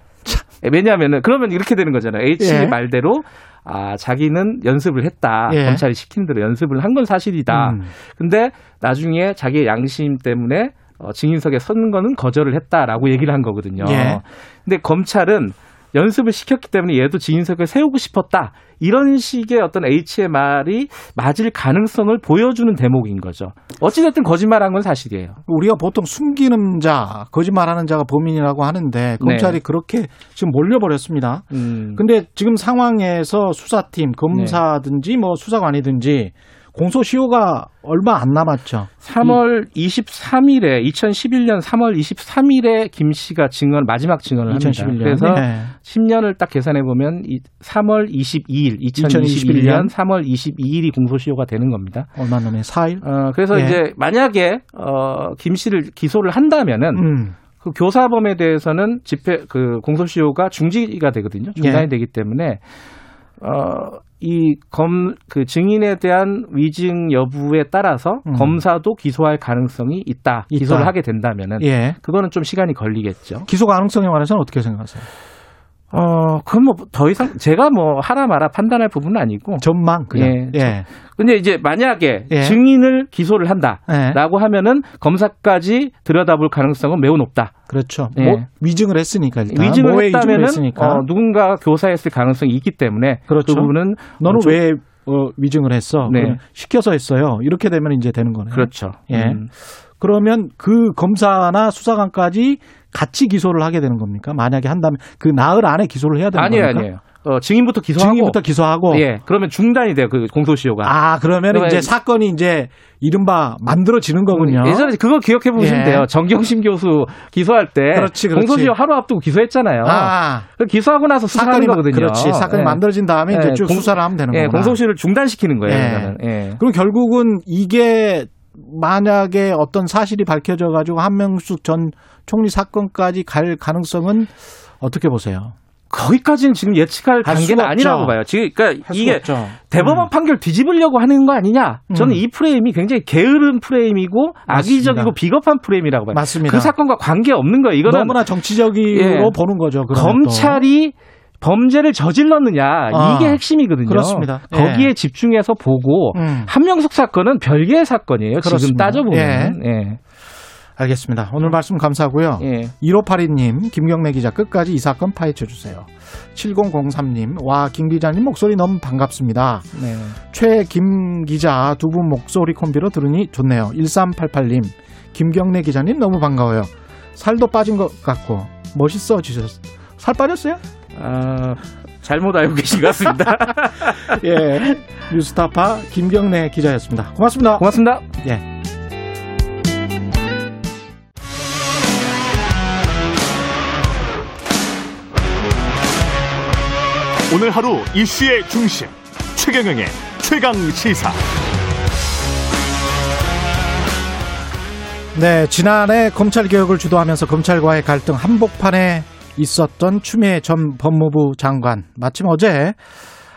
왜냐하면은 그러면 이렇게 되는 거잖아요. H 예. 말대로. 아, 자기는 연습을 했다. 예. 검찰이 시킨 대로 연습을 한 건 사실이다. 근데 나중에 자기의 양심 때문에 증인석에 서는 거는 거절을 했다라고 얘기를 한 거거든요. 예. 근데 검찰은 연습을 시켰기 때문에 얘도 증인석을 세우고 싶었다. 이런 식의 어떤 H의 말이 맞을 가능성을 보여주는 대목인 거죠. 어찌됐든 거짓말한 건 사실이에요. 우리가 보통 숨기는 자, 거짓말하는 자가 범인이라고 하는데 검찰이 네. 그렇게 지금 몰려버렸습니다. 근데 지금 상황에서 수사팀, 검사든지 네. 뭐 수사관이든지 공소시효가 얼마 안 남았죠. 3월 23일에 2011년 3월 23일에 김 씨가 마지막 증언을 합니다. 2011년. 그래서 네. 10년을 딱 계산해 보면 3월 22일 2021년 3월 22일이 공소시효가 되는 겁니다. 얼마 남았네. 4일. 그래서 네. 이제 만약에 김 씨를 기소를 한다면은 그 교사범에 대해서는 공소시효가 중지가 되거든요. 중단이 네. 되기 때문에 그 증인에 대한 위증 여부에 따라서 검사도 기소할 가능성이 있다. 기소를 하게 된다면은 예. 그거는 좀 시간이 걸리겠죠. 기소 가능성에 관해서는 어떻게 생각하세요? 그건 뭐 더 이상 제가 뭐 하라 마라 판단할 부분은 아니고 전망 그냥. 예. 예. 근데 이제 만약에 예. 증인을 기소를 한다라고 예. 하면은 검사까지 들여다볼 가능성은 매우 높다. 그렇죠. 예. 뭐 위증을 했으니까 일단. 위증을 했다면은 누군가 교사했을 가능성이 있기 때문에 그렇죠. 그 부분은 너는 왜 위증을 했어? 네. 시켜서 했어요. 이렇게 되면 이제 되는 거네요. 그렇죠. 예. 그러면 그 검사나 수사관까지 같이 기소를 하게 되는 겁니까? 만약에 한다면 그 나흘 안에 기소를 해야 되는 겁니까? 아니에요. 증인부터 기소하고. 예. 그러면 중단이 돼요. 그 공소시효가. 아, 그러면 이제 사건이 이제 이른바 만들어지는 거군요. 예전에 그거 기억해 보시면 예. 돼요. 정경심 교수 기소할 때 그렇지. 공소시효 하루 앞두고 기소했잖아요. 아. 기소하고 나서 수사하는 거거든요. 그렇지. 사건이 예. 만들어진 다음에 예. 이제 쭉 수사를 하면 되는 거예요. 공소시효를 중단시키는 거예요. 예. 예. 그럼 결국은 이게 만약에 어떤 사실이 밝혀져가지고 한명숙 전 총리 사건까지 갈 가능성은 어떻게 보세요? 거기까지는 지금 예측할 단계는 아니라고 봐요. 지금 그러니까 이게 없죠. 대법원 판결 뒤집으려고 하는 거 아니냐? 저는 이 프레임이 굉장히 게으른 프레임이고 맞습니다. 악의적이고 비겁한 프레임이라고 봐요. 맞습니다. 그 사건과 관계 없는 거예요. 이거는 너무나 정치적으로 예, 보는 거죠. 검찰이 범죄를 저질렀느냐 이게 핵심이거든요. 그렇습니다. 거기에 예. 집중해서 보고 한명숙 사건은 별개의 사건이에요. 그렇습니다. 지금 따져보면. 예. 예. 알겠습니다. 오늘 말씀 감사하고요. 예. 1582님, 김경래 기자 끝까지 이 사건 파헤쳐주세요. 7003님, 와, 김 기자님 목소리 너무 반갑습니다. 네. 최 김 기자 두 분 목소리 콤비로 들으니 좋네요. 1388님, 김경래 기자님 너무 반가워요. 살도 빠진 것 같고 멋있어지셨어요. 살 빠졌어요? 잘못 알고 계신 것 같습니다. 예, 뉴스타파 김경래 기자였습니다. 고맙습니다. 고맙습니다. 예. 오늘 하루 이슈의 중심 최경영의 최강 시사. 네, 지난해 검찰 개혁을 주도하면서 검찰과의 갈등 한복판에 있었던 추미애 전 법무부 장관 마침 어제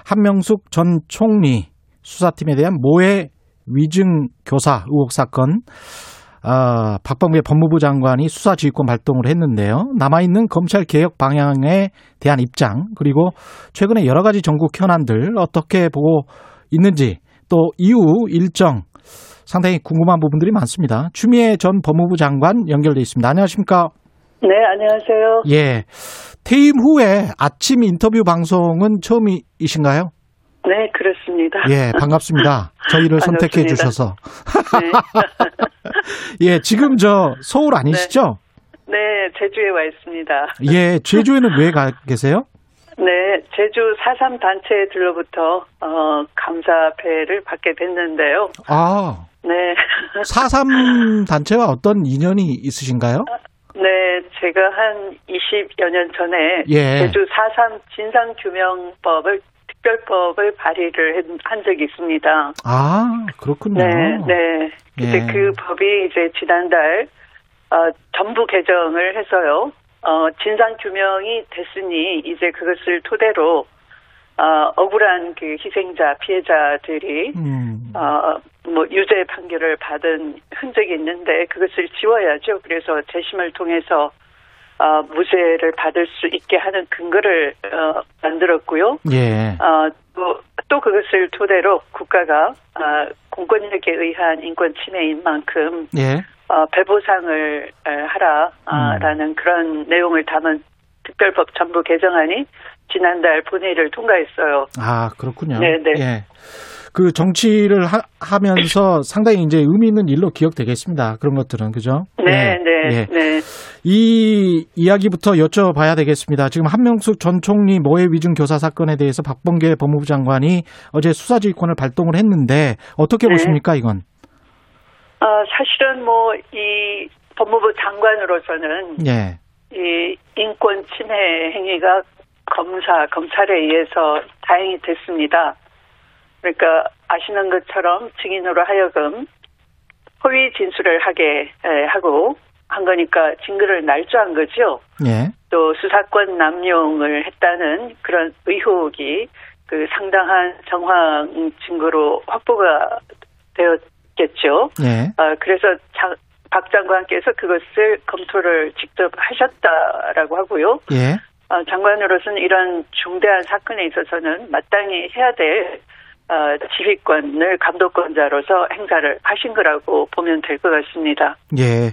한명숙 전 총리 수사팀에 대한 모해 위증 교사 의혹 사건 박범계 법무부 장관이 수사지휘권 발동을 했는데요. 남아있는 검찰 개혁 방향에 대한 입장 그리고 최근에 여러 가지 전국 현안들 어떻게 보고 있는지 또 이후 일정 상당히 궁금한 부분들이 많습니다. 추미애 전 법무부 장관 연결돼 있습니다. 안녕하십니까? 네, 안녕하세요. 예, 퇴임 후에 아침 인터뷰 방송은 처음이신가요? 네, 그렇습니다. 예, 반갑습니다. 저희를 선택해 주셔서. 네. 예, 지금 저 서울 아니시죠? 네, 제주에 와 있습니다. 예, 제주에는 왜 가 계세요? 네, 제주 4.3 단체들로부터 감사 패를 받게 됐는데요. 아, 네. 4.3 단체와 어떤 인연이 있으신가요? 네, 제가 한 20여 년 전에 예. 제주 4.3 진상규명법을 특별법을 발의를 한 적이 있습니다. 아, 그렇군요. 네, 네. 근데 예. 그 법이 이제 지난달 전부 개정을 해서요. 진상규명이 됐으니 이제 그것을 토대로 억울한 그 희생자, 피해자들이 뭐 유죄 판결을 받은 흔적이 있는데 그것을 지워야죠. 그래서 재심을 통해서 무죄를 받을 수 있게 하는 근거를 만들었고요. 예. 또 그것을 토대로 국가가 공권력에 의한 인권 침해인 만큼 예. 배보상을 하라라는 그런 내용을 담은 특별법 전부 개정안이 지난달 본회의를 통과했어요. 아, 그렇군요. 네네. 예. 그 정치를 하면서 상당히 이제 의미 있는 일로 기억되겠습니다. 그런 것들은 그죠? 네, 네, 네. 네. 이 이야기부터 여쭤봐야 되겠습니다. 지금 한명숙 전 총리 모해 위증 교사 사건에 대해서 박범계 법무부 장관이 어제 수사지휘권을 발동을 했는데 어떻게 네. 보십니까 이건? 사실은 뭐 이 법무부 장관으로서는 네. 이 인권 침해 행위가 검찰에 의해서 다행히 됐습니다. 그러니까 아시는 것처럼 증인으로 하여금 허위 진술을 하게 하고 한 거니까 증거를 날조한 거죠. 예. 또 수사권 남용을 했다는 그런 의혹이 그 상당한 정황 증거로 확보가 되었겠죠. 예. 그래서 박 장관께서 그것을 검토를 직접 하셨다라고 하고요. 예. 장관으로서는 이런 중대한 사건에 있어서는 마땅히 해야 될 지휘권을 감독권자로서 행사를 하신 거라고 보면 될 것 같습니다. 예,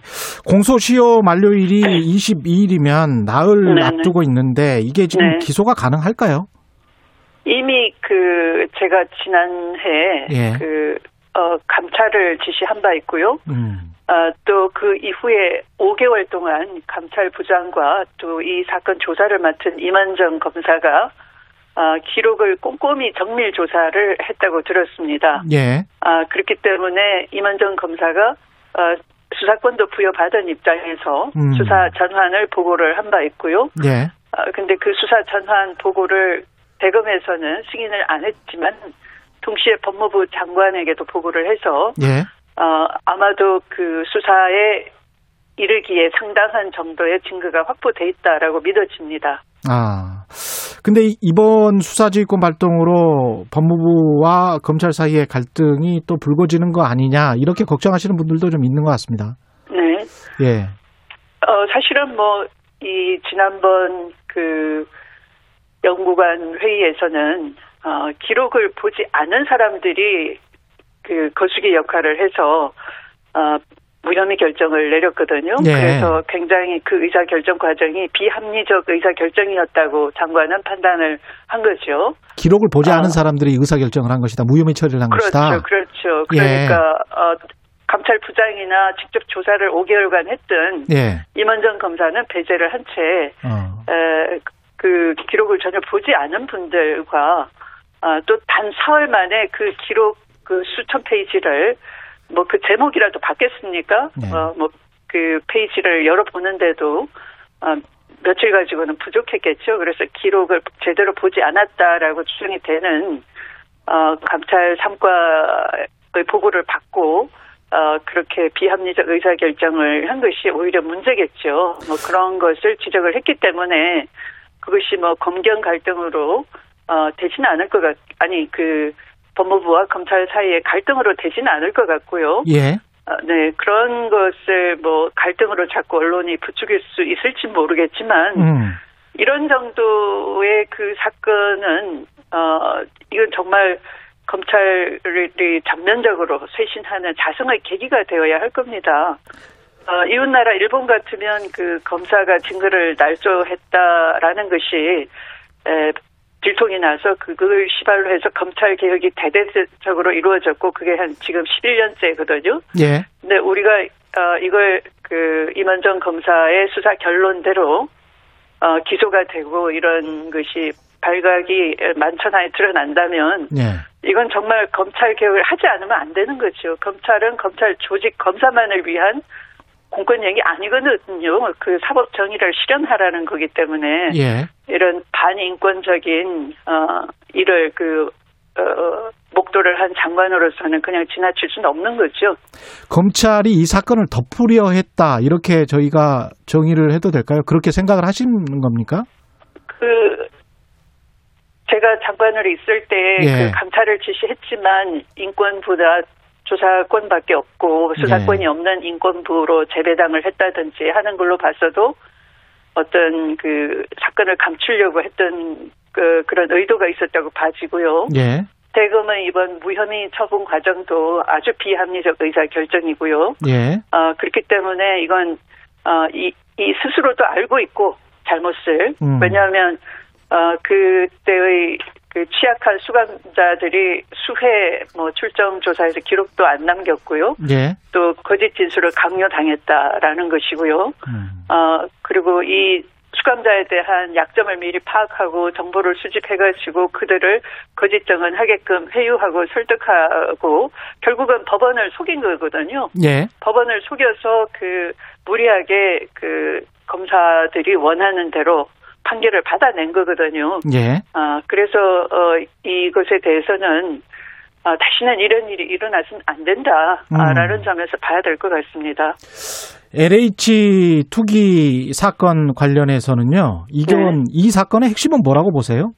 공소시효 만료일이 22일이면 나흘 네네. 앞두고 있는데 이게 지금 네. 기소가 가능할까요? 이미 그 제가 지난해 예. 그 감찰을 지시한 바 있고요. 또 그 이후에 5개월 동안 감찰부장과 또 이 사건 조사를 맡은 임은정 검사가 기록을 꼼꼼히 정밀 조사를 했다고 들었습니다. 예. 그렇기 때문에 임은정 검사가 수사권도 부여받은 입장에서 수사 전환을 보고를 한 바 있고요. 예. 근데 그 수사 전환 보고를 대검에서는 승인을 안 했지만 동시에 법무부 장관에게도 보고를 해서 예. 아마도 그 수사에 이르기에 상당한 정도의 증거가 확보돼 있다라고 믿어집니다. 아. 근데 이번 수사지휘권 발동으로 법무부와 검찰 사이의 갈등이 또 불거지는 거 아니냐 이렇게 걱정하시는 분들도 좀 있는 것 같습니다. 네. 예. 사실은 뭐 이 지난번 그 연구관 회의에서는 기록을 보지 않은 사람들이 그 거수기 역할을 해서 무혐의 결정을 내렸거든요. 네. 그래서 굉장히 그 의사결정 과정이 비합리적 의사결정이었다고 장관은 판단을 한 거죠. 기록을 보지 않은 사람들이 의사결정을 한 것이다. 무혐의 처리를 한 그렇죠, 것이다. 그렇죠. 그러니까 예. 감찰부장이나 직접 조사를 5개월간 했던 예. 임원정 검사는 배제를 한 채 그 기록을 전혀 보지 않은 분들과 또 단 사흘 만에 그 기록 그 수천 페이지를 뭐 그 제목이라도 받겠습니까? 네. 뭐 그 페이지를 열어보는데도 며칠 가지고는 부족했겠죠. 그래서 기록을 제대로 보지 않았다라고 추정이 되는 감찰 3과의 보고를 받고 그렇게 비합리적 의사결정을 한 것이 오히려 문제겠죠. 뭐 그런 것을 지적을 했기 때문에 그것이 뭐 검경 갈등으로 되지는 않을 것 같 아니 그 법무부와 검찰 사이의 갈등으로 되지는 않을 것 같고요. 예. 네, 그런 것을 뭐 갈등으로 자꾸 언론이 부추길 수 있을지 모르겠지만 이런 정도의 그 사건은 이건 정말 검찰이 전면적으로 쇄신하는 자성의 계기가 되어야 할 겁니다. 이웃나라 일본 같으면 그 검사가 증거를 날조했다라는 것이 들통이 나서 그걸 시발로 해서 검찰 개혁이 대대적으로 이루어졌고 그게 한 지금 11년째거든요. 예. 근데 우리가 이걸 그 임은정 검사의 수사 결론대로 기소가 되고 이런 것이 발각이 만천하에 드러난다면 예. 이건 정말 검찰 개혁을 하지 않으면 안 되는 거죠. 검찰은 검찰 조직 검사만을 위한 공권력이 아니거든요. 그 사법 정의를 실현하라는 거기 때문에 예. 이런 반인권적인 일을 목도를 한 장관으로서는 그냥 지나칠 수는 없는 거죠. 검찰이 이 사건을 덮으려 했다. 이렇게 저희가 정의를 해도 될까요? 그렇게 생각을 하시는 겁니까? 제가 장관으로 있을 때 예. 감찰을 지시했지만 인권보다 조사권밖에 없고 수사권이 네. 없는 인권부로 재배당을 했다든지 하는 걸로 봐서도 어떤 그 사건을 감추려고 했던 그런 의도가 있었다고 봐지고요. 네. 대검은 이번 무혐의 처분 과정도 아주 비합리적 의사결정이고요. 네. 그렇기 때문에 이건 이 스스로도 알고 있고 잘못을. 왜냐하면 그때의 그 취약한 수감자들이 수해 출정 조사에서 기록도 안 남겼고요. 예. 또 거짓 진술을 강요당했다라는 것이고요. 그리고 이 수감자에 대한 약점을 미리 파악하고 정보를 수집해가지고 그들을 거짓 증언하게끔 회유하고 설득하고 결국은 법원을 속인 거거든요. 예. 법원을 속여서 무리하게 검사들이 원하는 대로 판결을 받아낸 거거든요. 예. 그래서 이것에 대해서는 다시는 이런 일이 일어나서는 안 된다라는 점에서 봐야 될 것 같습니다. LH 투기 사건 관련해서는요. 네. 이 사건의 핵심은 뭐라고 보세요?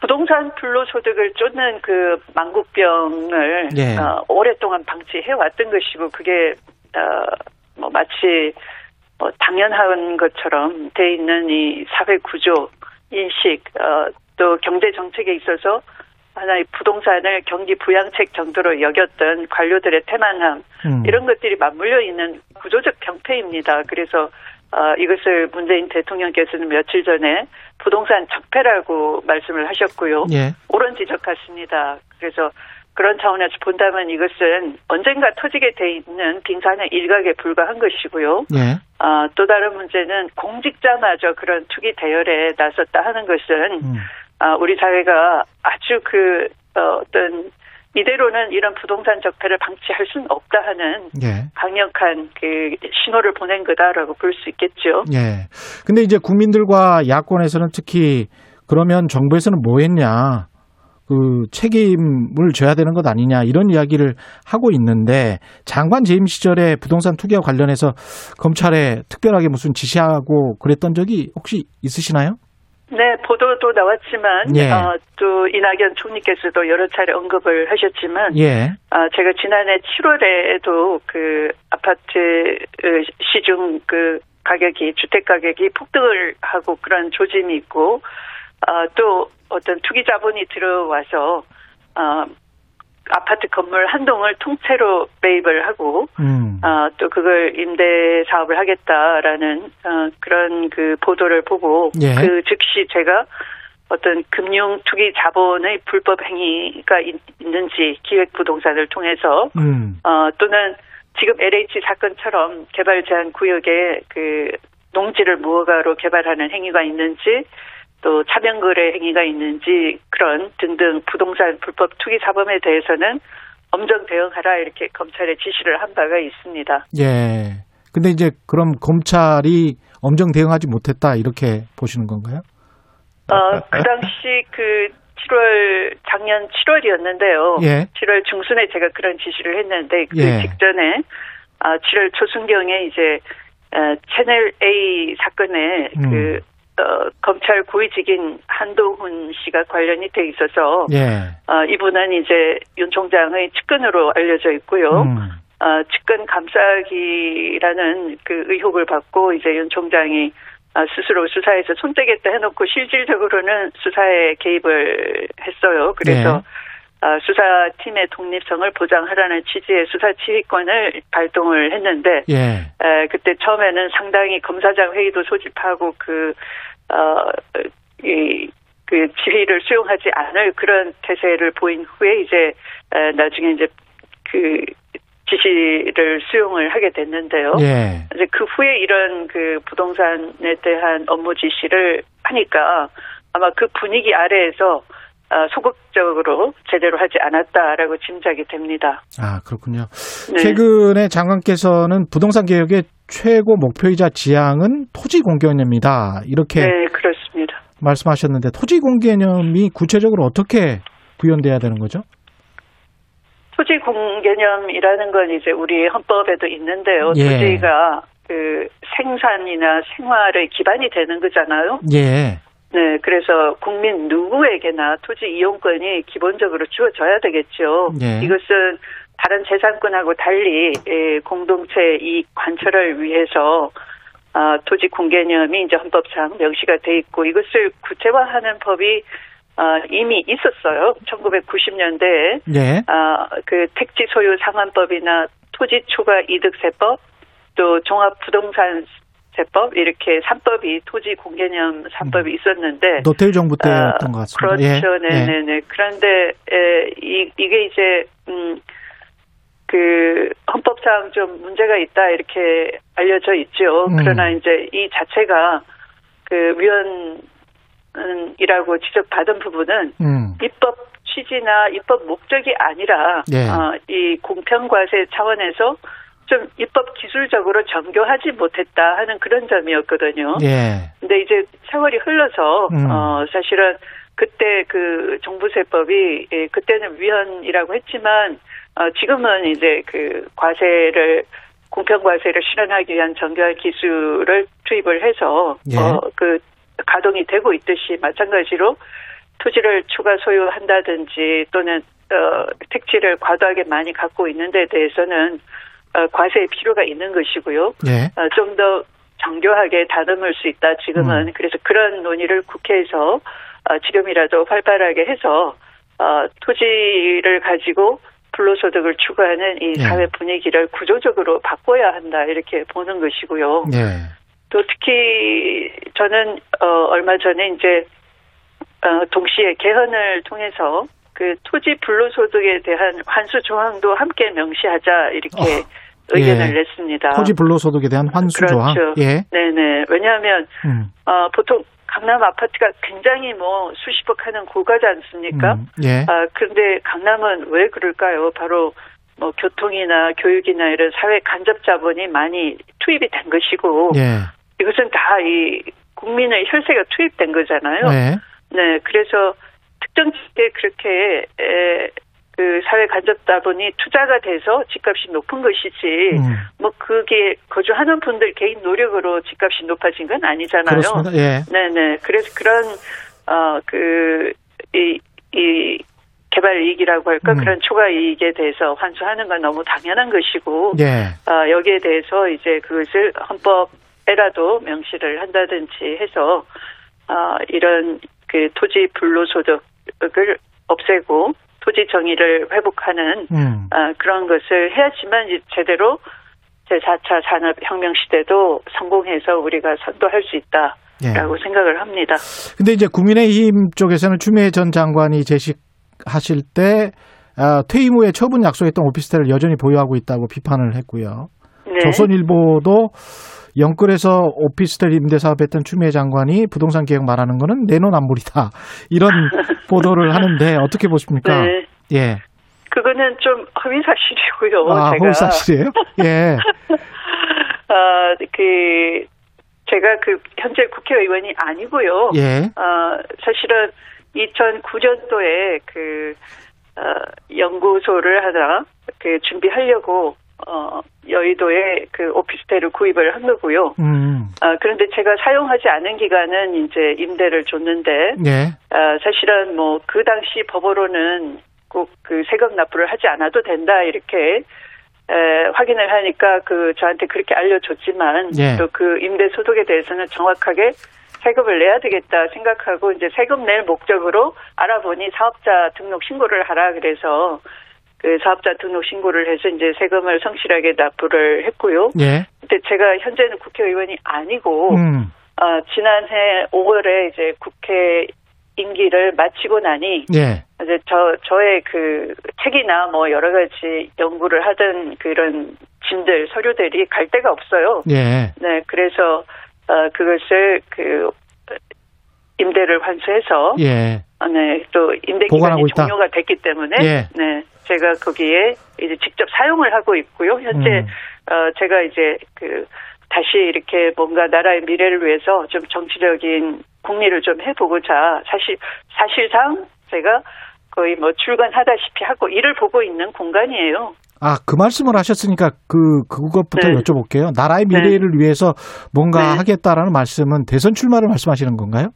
부동산 불로소득을 쫓는 그 망국병을 예. 오랫동안 방치해왔던 것이고 그게 마치 당연한 것처럼 돼 있는 이 사회 구조, 인식, 또 경제 정책에 있어서 하나의 부동산을 경기 부양책 정도로 여겼던 관료들의 태만함, 이런 것들이 맞물려 있는 구조적 병폐입니다. 그래서 이것을 문재인 대통령께서는 며칠 전에 부동산 적폐라고 말씀을 하셨고요. 예. 옳은 지적 같습니다. 그래서 그런 차원에서 본다면 이것은 언젠가 터지게 돼 있는 빙산의 일각에 불과한 것이고요. 예. 또 다른 문제는 공직자마저 그런 투기 대열에 나섰다 하는 것은 우리 사회가 아주 어떤 이대로는 이런 부동산 적폐를 방치할 수는 없다 하는 예. 강력한 신호를 보낸 거다라고 볼 수 있겠죠. 예. 근데 이제 국민들과 야권에서는 특히 그러면 정부에서는 뭐 했냐? 책임을 져야 되는 것 아니냐 이런 이야기를 하고 있는데 장관 재임 시절에 부동산 투기와 관련해서 검찰에 특별하게 무슨 지시하고 그랬던 적이 혹시 있으시나요? 네. 보도도 나왔지만 예. 또 이낙연 총리께서도 여러 차례 언급을 하셨지만 예. 제가 지난해 7월에도 아파트 시중 가격이 주택 가격이 폭등을 하고 그런 조짐이 있고 또 어떤 투기 자본이 들어와서 아파트 건물 한 동을 통째로 매입을 하고 또 그걸 임대 사업을 하겠다라는 그런 보도를 보고 예. 즉시 제가 어떤 금융 투기 자본의 불법 행위가 있는지 기획 부동산을 통해서 또는 지금 LH 사건처럼 개발 제한 구역에 농지를 무허가로 개발하는 행위가 있는지 또 차명거래 행위가 있는지 그런 등등 부동산 불법 투기 사범에 대해서는 엄정 대응하라 이렇게 검찰에 지시를 한 바가 있습니다. 예. 근데 이제 그럼 검찰이 엄정 대응하지 못했다 이렇게 보시는 건가요? 그 당시 7월 작년 7월이었는데요. 예. 7월 중순에 제가 그런 지시를 했는데 예. 직전에 7월 초순경에 이제 채널 A 사건에 검찰 고위직인 한동훈 씨가 관련이 돼 있어서 예. 이분은 이제 윤 총장의 측근으로 알려져 있고요. 측근 감싸기라는 의혹을 받고 이제 윤 총장이 스스로 수사에서 손대겠다 해놓고 실질적으로는 수사에 개입을 했어요. 그래서 네. 수사팀의 독립성을 보장하라는 취지의 수사 지휘권을 발동을 했는데 네. 그때 처음에는 상당히 검사장 회의도 소집하고 그 지휘를 수용하지 않을 그런 태세를 보인 후에 이제 나중에 이제 그 지시를 수용을 하게 됐는데요. 예. 이제 그 후에 이런 그 부동산에 대한 업무 지시를 하니까 아마 그 분위기 아래에서 소극적으로 제대로 하지 않았다라고 짐작이 됩니다. 아, 그렇군요. 네. 최근에 장관께서는 부동산 개혁의 최고 목표이자 지향은 토지 공개념이다. 이렇게 네, 그렇습니다. 말씀하셨는데 토지 공개념이 구체적으로 어떻게 구현돼야 되는 거죠? 토지 공개념이라는 건 이제 우리 헌법에도 있는데요. 예. 토지가 그 생산이나 생활의 기반이 되는 거잖아요. 예. 네, 그래서 국민 누구에게나 토지 이용권이 기본적으로 주어져야 되겠죠. 예. 이것은 다른 재산권하고 달리 공동체의 이익 관철을 위해서 토지 공개념이 이제 헌법상 명시가 돼 있고 이것을 구체화하는 법이 이미 있었어요. 1990년대에 네. 그 택지 소유 상환법이나 토지 초과 이득세법 또 종합부동산세법 이렇게 3법이 토지 공개념 3법이 있었는데 노태우 정부 때였던 것 같습니다. 그렇죠. 예. 네네네. 그런데 이게 이제 그 헌법상 좀 문제가 있다 이렇게 알려져 있죠. 그러나 이제 이 자체가 그 위헌 이라고 지적받은 부분은 입법 취지나 입법 목적이 아니라 네. 이 공평과세 차원에서 좀 입법 기술적으로 정교하지 못했다 하는 그런 점이었거든요. 그런데 네. 이제 세월이 흘러서 사실은 그때 그 정부세법이 그때는 위헌이라고 했지만 지금은 이제 그 과세를 공평과세를 실현하기 위한 정교한 기술을 투입을 해서 네. 그 가동이 되고 있듯이 마찬가지로 토지를 추가 소유한다든지 또는 택지를 과도하게 많이 갖고 있는 데 대해서는 과세의 필요가 있는 것이고요. 네. 좀 더 정교하게 다듬을 수 있다 지금은. 그래서 그런 논의를 국회에서 지금이라도 활발하게 해서 토지를 가지고 불로소득을 추구하는 이 사회 분위기를 구조적으로 바꿔야 한다 이렇게 보는 것이고요. 네. 또 특히 저는 얼마 전에 이제 동시에 개헌을 통해서 그 토지 불로소득에 대한 환수 조항도 함께 명시하자 이렇게 의견을 냈습니다. 토지 불로소득에 대한 환수 조항. 그렇죠. 예. 네네. 왜냐하면 보통 강남 아파트가 굉장히 뭐 수십억 하는 고가지 않습니까? 예. 그런데 강남은 왜 그럴까요? 바로 뭐 교통이나 교육이나 이런 사회 간접 자본이 많이 투입이 된 것이고 네. 이것은 다 이 국민의 혈세가 투입된 거잖아요. 네. 네, 그래서 특정 지역에 그렇게 그 사회 간접 자본이 투자가 돼서 집값이 높은 것이지 뭐 그게 거주하는 분들 개인 노력으로 집값이 높아진 건 아니잖아요. 그렇습니다. 예. 네, 네. 그래서 그런 그 이 개발 이익이라고 할까 그런 초과 이익에 대해서 환수하는 건 너무 당연한 것이고 예. 여기에 대해서 이제 그것을 헌법에라도 명시를 한다든지 해서 이런 그 토지 불로소득을 없애고 토지 정의를 회복하는 그런 것을 해야지만 이제 제대로 제4차 산업혁명 시대도 성공해서 우리가 선도할 수 있다라고 생각을 합니다. 근데 이제 국민의힘 쪽에서는 추미애 전 장관이 하실 때 퇴임 후에 처분 약속했던 오피스텔을 여전히 보유하고 있다고 비판을 했고요. 네. 조선일보도 영끌에서 오피스텔 임대 사업했던 추미애 장관이 부동산 개혁 말하는 거는 내노남불이다. 이런 보도를 하는데 어떻게 보십니까? 네. 예. 그거는 좀 허위사실이고요. 아, 제가. 허위사실이에요? 예. 제가 현재 국회의원이 아니고요. 예. 사실은 2009년도에 연구소를 하나 준비하려고 여의도에 그 오피스텔을 구입을 한 거고요. 그런데 제가 사용하지 않은 기간은 이제 임대를 줬는데 네. 사실은 뭐 그 당시 법으로는 꼭 그 세금 납부를 하지 않아도 된다 이렇게 확인을 하니까 그 저한테 그렇게 알려줬지만 예. 또 그 임대 소득에 대해서는 정확하게 세금을 내야 되겠다 생각하고 이제 세금 낼 목적으로 알아보니 사업자 등록 신고를 하라 그래서 그 사업자 등록 신고를 해서 이제 세금을 성실하게 납부를 했고요. 예. 근데 제가 현재는 국회의원이 아니고 지난해 5월에 이제 국회 임기를 마치고 나니 예. 이제 저의 그 책이나 뭐 여러 가지 연구를 하던 그런 짐들 서류들이 갈 데가 없어요. 예. 네, 그래서 그것을 그 임대를 환수해서 예. 네, 또 임대 기간이 종료가 있다. 됐기 때문에 예. 네, 제가 거기에 이제 직접 사용을 하고 있고요. 현재 제가 이제 그 다시 이렇게 뭔가 나라의 미래를 위해서 좀 정치적인 공리를 좀 해보고자 사실상 제가 거의 뭐 출간하다시피 하고 일을 보고 있는 공간이에요. 아, 그 말씀을 하셨으니까 그것부터 네. 여쭤볼게요. 나라의 미래를 네. 위해서 뭔가 네. 하겠다라는 말씀은 대선 출마를 말씀하시는 건가요?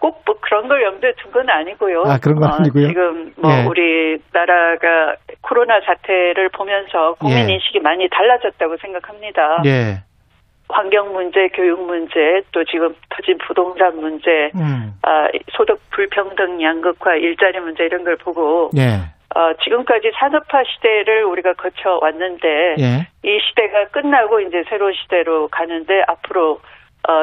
꼭 뭐 그런 걸 염두에 둔 건 아니고요. 아, 그런 건 아니고요. 지금 뭐 예. 우리 나라가 코로나 사태를 보면서 국민 인식이 예. 많이 달라졌다고 생각합니다. 예. 환경 문제, 교육 문제, 또 지금 터진 부동산 문제, 소득 불평등 양극화, 일자리 문제 이런 걸 보고 예. 지금까지 산업화 시대를 우리가 거쳐 왔는데 예. 이 시대가 끝나고 이제 새로운 시대로 가는데 앞으로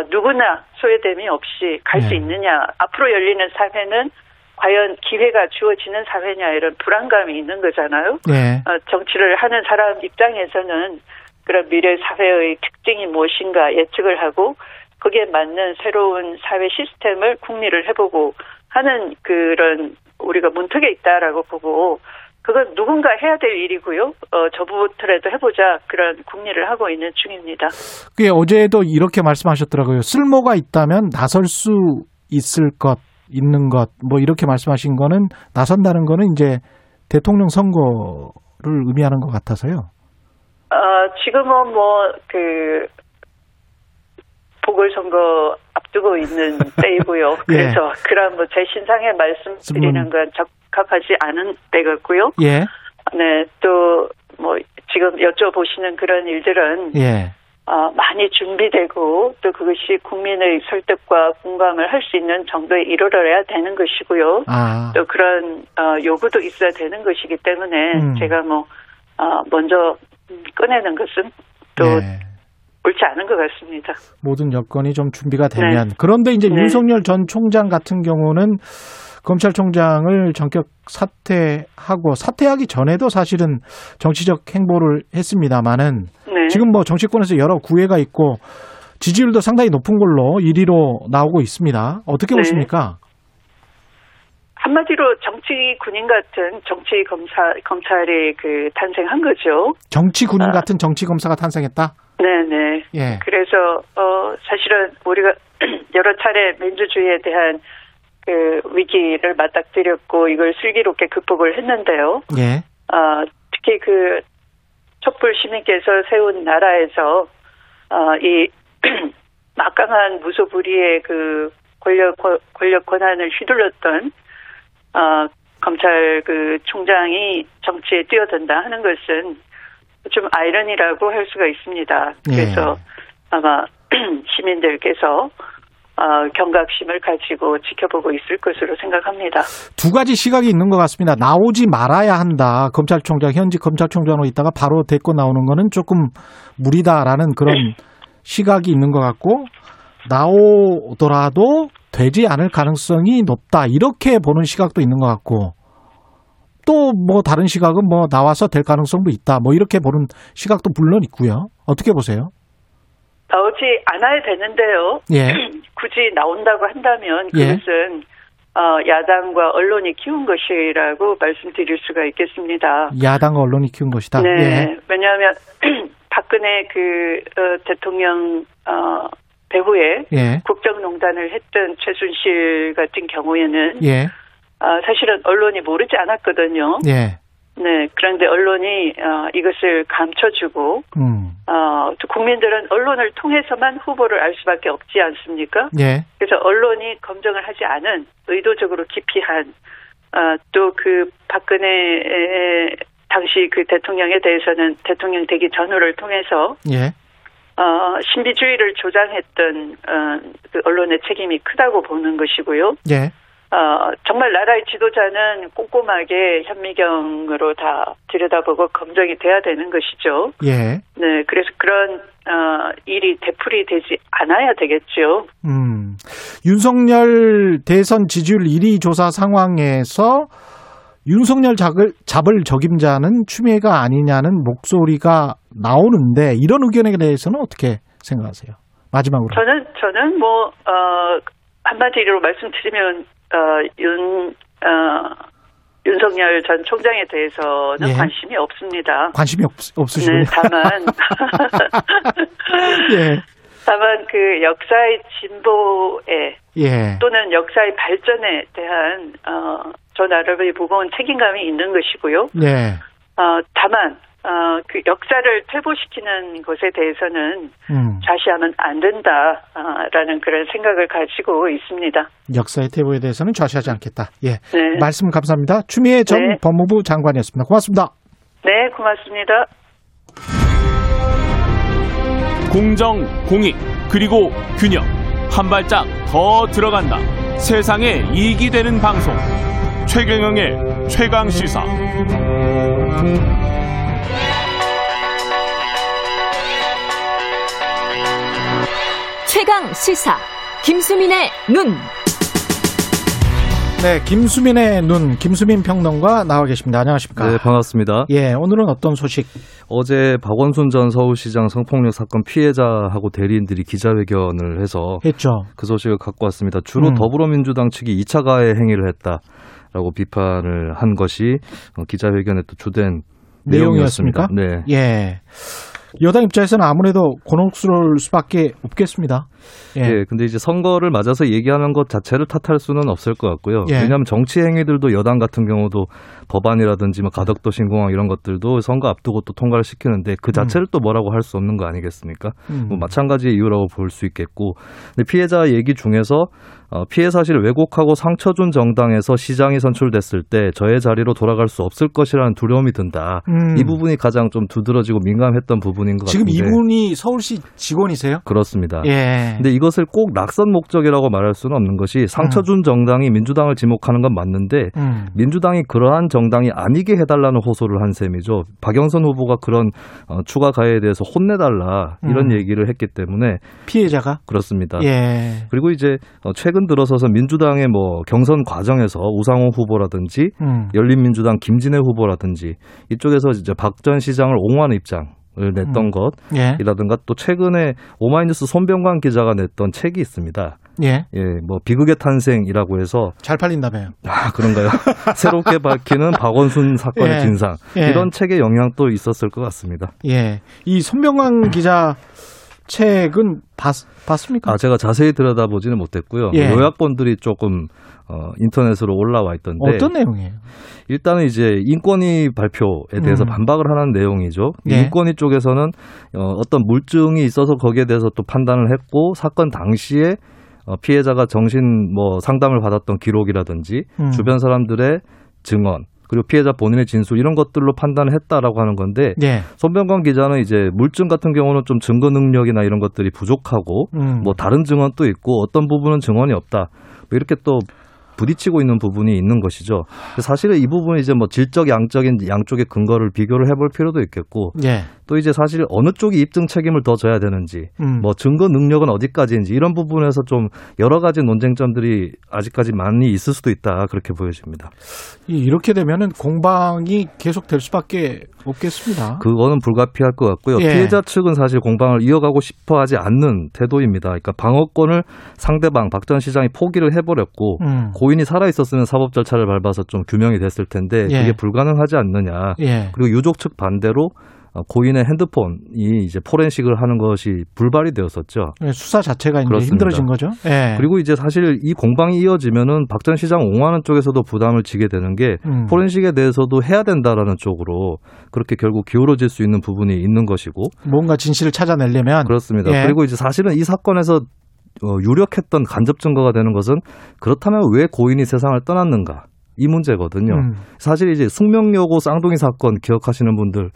누구나 소외됨이 없이 갈 수 예. 있느냐, 앞으로 열리는 사회는 과연 기회가 주어지는 사회냐 이런 불안감이 있는 거잖아요. 예. 정치를 하는 사람 입장에서는 그런 미래 사회의 특징이 무엇인가 예측을 하고 거기에 맞는 새로운 사회 시스템을 국리를 해보고 하는 그런 우리가 문턱에 있다라고 보고 그건 누군가 해야 될 일이고요. 저부터라도 해보자 그런 국리를 하고 있는 중입니다. 그게 어제도 이렇게 말씀하셨더라고요. 쓸모가 있다면 나설 수 있을 것, 있는 것 뭐 이렇게 말씀하신 거는 나선다는 거는 이제 대통령 선거를 의미하는 것 같아서요. 지금은 뭐 그 보궐선거 앞두고 있는 때이고요. 그래서 예. 그런 뭐 제 신상에 말씀드리는 건 적합하지 않은 때 같고요. 예. 네, 또 뭐 지금 여쭤보시는 그런 일들은 예. 많이 준비되고 또 그것이 국민의 설득과 공감을 할 수 있는 정도에 이르러야 되는 것이고요. 아. 또 그런 요구도 있어야 되는 것이기 때문에 제가 뭐 먼저 꺼내는 것은 또 네. 옳지 않은 것 같습니다. 모든 여건이 좀 준비가 되면. 네. 그런데 이제 네. 윤석열 전 총장 같은 경우는 검찰총장을 전격 사퇴하고 사퇴하기 전에도 사실은 정치적 행보를 했습니다마는 네. 지금 뭐 정치권에서 여러 구애가 있고 지지율도 상당히 높은 걸로 1위로 나오고 있습니다. 어떻게 네. 보십니까? 한마디로 정치 군인 같은 정치 검찰이 그 탄생한 거죠. 정치 군인 같은 정치 검사가 탄생했다? 네네. 예. 그래서, 사실은 우리가 여러 차례 민주주의에 대한 그 위기를 맞닥뜨렸고 이걸 슬기롭게 극복을 했는데요. 예. 특히 그 촛불 시민께서 세운 나라에서, 이 막강한 무소불위의 그 권력 권한을 휘둘렀던 검찰 그 총장이 정치에 뛰어든다 하는 것은 좀 아이러니라고 할 수가 있습니다. 그래서 예. 아마 시민들께서 경각심을 가지고 지켜보고 있을 것으로 생각합니다. 두 가지 시각이 있는 것 같습니다. 나오지 말아야 한다. 검찰총장, 현직 검찰총장으로 있다가 바로 데리고 나오는 거는 조금 무리다라는 그런 시각이 있는 것 같고 나오더라도 되지 않을 가능성이 높다. 이렇게 보는 시각도 있는 것 같고 또 뭐 다른 시각은 뭐 나와서 될 가능성도 있다. 뭐 이렇게 보는 시각도 물론 있고요. 어떻게 보세요? 나오지 않아야 되는데요. 예. 굳이 나온다고 한다면 그것은 예. 야당과 언론이 키운 것이라고 말씀드릴 수가 있겠습니다. 야당과 언론이 키운 것이다. 네. 예. 왜냐하면 박근혜 그 대통령 배후에 예. 국정농단을 했던 최순실 같은 경우에는 예. 사실은 언론이 모르지 않았거든요. 예. 네, 그런데 언론이 이것을 감춰주고 또 국민들은 언론을 통해서만 후보를 알 수밖에 없지 않습니까? 예. 그래서 언론이 검증을 하지 않은 의도적으로 기피한 또 그 박근혜 당시 그 대통령에 대해서는 대통령 되기 전후를 통해서 예. 신비주의를 조장했던 그 언론의 책임이 크다고 보는 것이고요. 예. 정말 나라의 지도자는 꼼꼼하게 현미경으로 다 들여다보고 검증이 돼야 되는 것이죠. 예. 네, 그래서 그런 일이 되풀이 되지 않아야 되겠죠. 윤석열 대선 지지율 1위 조사 상황에서 윤석열 잡을 적임자는 추미애가 아니냐는 목소리가 나오는데 이런 의견에 대해서는 어떻게 생각하세요? 마지막으로 저는 뭐 한마디로 말씀드리면 윤석열 전 총장에 대해서는 예. 관심이 없습니다. 관심이 없으시군요. 네, 다만 예. 다만 그 역사의 진보에 예. 또는 역사의 발전에 대한 저 나름의 무거운 책임감이 있는 것이고요. 예. 다만 그 역사를 퇴보시키는 것에 대해서는 좌시하면 안 된다라는 그런 생각을 가지고 있습니다. 역사의 퇴보에 대해서는 좌시하지 않겠다. 예, 네. 말씀 감사합니다. 추미애 전 네. 법무부 장관이었습니다. 고맙습니다. 네, 고맙습니다. 공정, 공익, 그리고 균형. 한 발짝 더 들어간다. 세상에 이익이 되는 방송. 최경영의 최강시사. 최강 시사 김수민의 눈. 네, 김수민의 눈, 김수민 평론가 나와 계십니다. 안녕하십니까? 네, 반갑습니다. 예, 오늘은 어떤 소식? 어제 박원순 전 서울시장 성폭력 사건 피해자하고 대리인들이 기자회견을 해서 했죠. 그 소식을 갖고 왔습니다. 주로 더불어민주당 측이 2차 가해 행위를 했다라고 비판을 한 것이 기자회견의 또 주된 내용이었습니다. 네. 예. 여당 입장에서는 아무래도 곤혹스러울 수밖에 없겠습니다. 예. 예, 근데 이제 선거를 맞아서 얘기하는 것 자체를 탓할 수는 없을 것 같고요. 예. 왜냐하면 정치 행위들도 여당 같은 경우도 법안이라든지 뭐 가덕도 신공항 이런 것들도 선거 앞두고 또 통과를 시키는데 그 자체를 또 뭐라고 할 수 없는 거 아니겠습니까? 뭐 마찬가지의 이유라고 볼 수 있겠고. 근데 피해자 얘기 중에서 피해 사실을 왜곡하고 상처 준 정당에서 시장이 선출됐을 때 저의 자리로 돌아갈 수 없을 것이라는 두려움이 든다. 이 부분이 가장 좀 두드러지고 민감했던 부분인 것 같은데. 지금 이분이 서울시 직원이세요? 그렇습니다. 예. 근데 이것을 꼭 낙선 목적이라고 말할 수는 없는 것이 상처 준 정당이 민주당을 지목하는 건 맞는데 민주당이 그러한 정당이 아니게 해달라는 호소를 한 셈이죠. 박영선 후보가 그런 추가 가해에 대해서 혼내달라 이런 얘기를 했기 때문에 피해자가 그렇습니다. 예. 그리고 이제 최근 들어서서 민주당의 뭐 경선 과정에서 우상호 후보라든지 열린민주당 김진애 후보라든지 이쪽에서 이제 박 전 시장을 옹호하는 입장. 을 냈던 것이라든가 예. 또 최근에 오마이뉴스 손병관 기자가 냈던 책이 있습니다. 예. 예, 뭐 비극의 탄생이라고 해서 잘 팔린다며요. 아, 그런가요? 새롭게 밝히는 박원순 사건의 예. 진상. 예. 이런 책의 영향도 있었을 것 같습니다. 예. 이 손병관 기자 책은 봤습니까? 아, 제가 자세히 들여다보지는 못했고요. 예. 요약본들이 조금 인터넷으로 올라와 있던데. 어떤 내용이에요? 일단은 이제 인권위 발표에 대해서 반박을 하는 내용이죠. 예. 인권위 쪽에서는 어떤 물증이 있어서 거기에 대해서 또 판단을 했고 사건 당시에 피해자가 정신 뭐 상담을 받았던 기록이라든지 주변 사람들의 증언. 그리고 피해자 본인의 진술 이런 것들로 판단을 했다라고 하는 건데 예. 손병관 기자는 이제 물증 같은 경우는 좀 증거 능력이나 이런 것들이 부족하고 뭐 다른 증언도 있고 어떤 부분은 증언이 없다 이렇게 또 부딪히고 있는 부분이 있는 것이죠. 사실은 이 부분은 이제 뭐 질적 양적인 양쪽의 근거를 비교를 해볼 필요도 있겠고 예. 또 이제 사실 어느 쪽이 입증 책임을 더 져야 되는지 뭐 증거 능력은 어디까지인지 이런 부분에서 좀 여러 가지 논쟁점들이 아직까지 많이 있을 수도 있다 그렇게 보여집니다. 이렇게 되면은 공방이 계속 될 수밖에 없겠습니다. 그거는 불가피할 것 같고요. 예. 피해자 측은 사실 공방을 이어가고 싶어하지 않는 태도입니다. 그러니까 방어권을 상대방 박 전 시장이 포기를 해버렸고 고인이 살아있었으면 사법 절차를 밟아서 좀 규명이 됐을 텐데 예. 그게 불가능하지 않느냐. 예. 그리고 유족 측 반대로 고인의 핸드폰이 이제 포렌식을 하는 것이 불발이 되었었죠. 네, 수사 자체가 이제 힘들어진 거죠. 네. 그리고 이제 사실 이 공방이 이어지면은 박 전 시장 옹호하는 쪽에서도 부담을 지게 되는 게 포렌식에 대해서도 해야 된다라는 쪽으로 그렇게 결국 기울어질 수 있는 부분이 있는 것이고 뭔가 진실을 찾아내려면 그렇습니다. 예. 그리고 이제 사실은 이 사건에서 유력했던 간접 증거가 되는 것은 그렇다면 왜 고인이 세상을 떠났는가? 이 문제거든요. 사실 이제 숙명여고 쌍둥이 사건 기억하시는 분들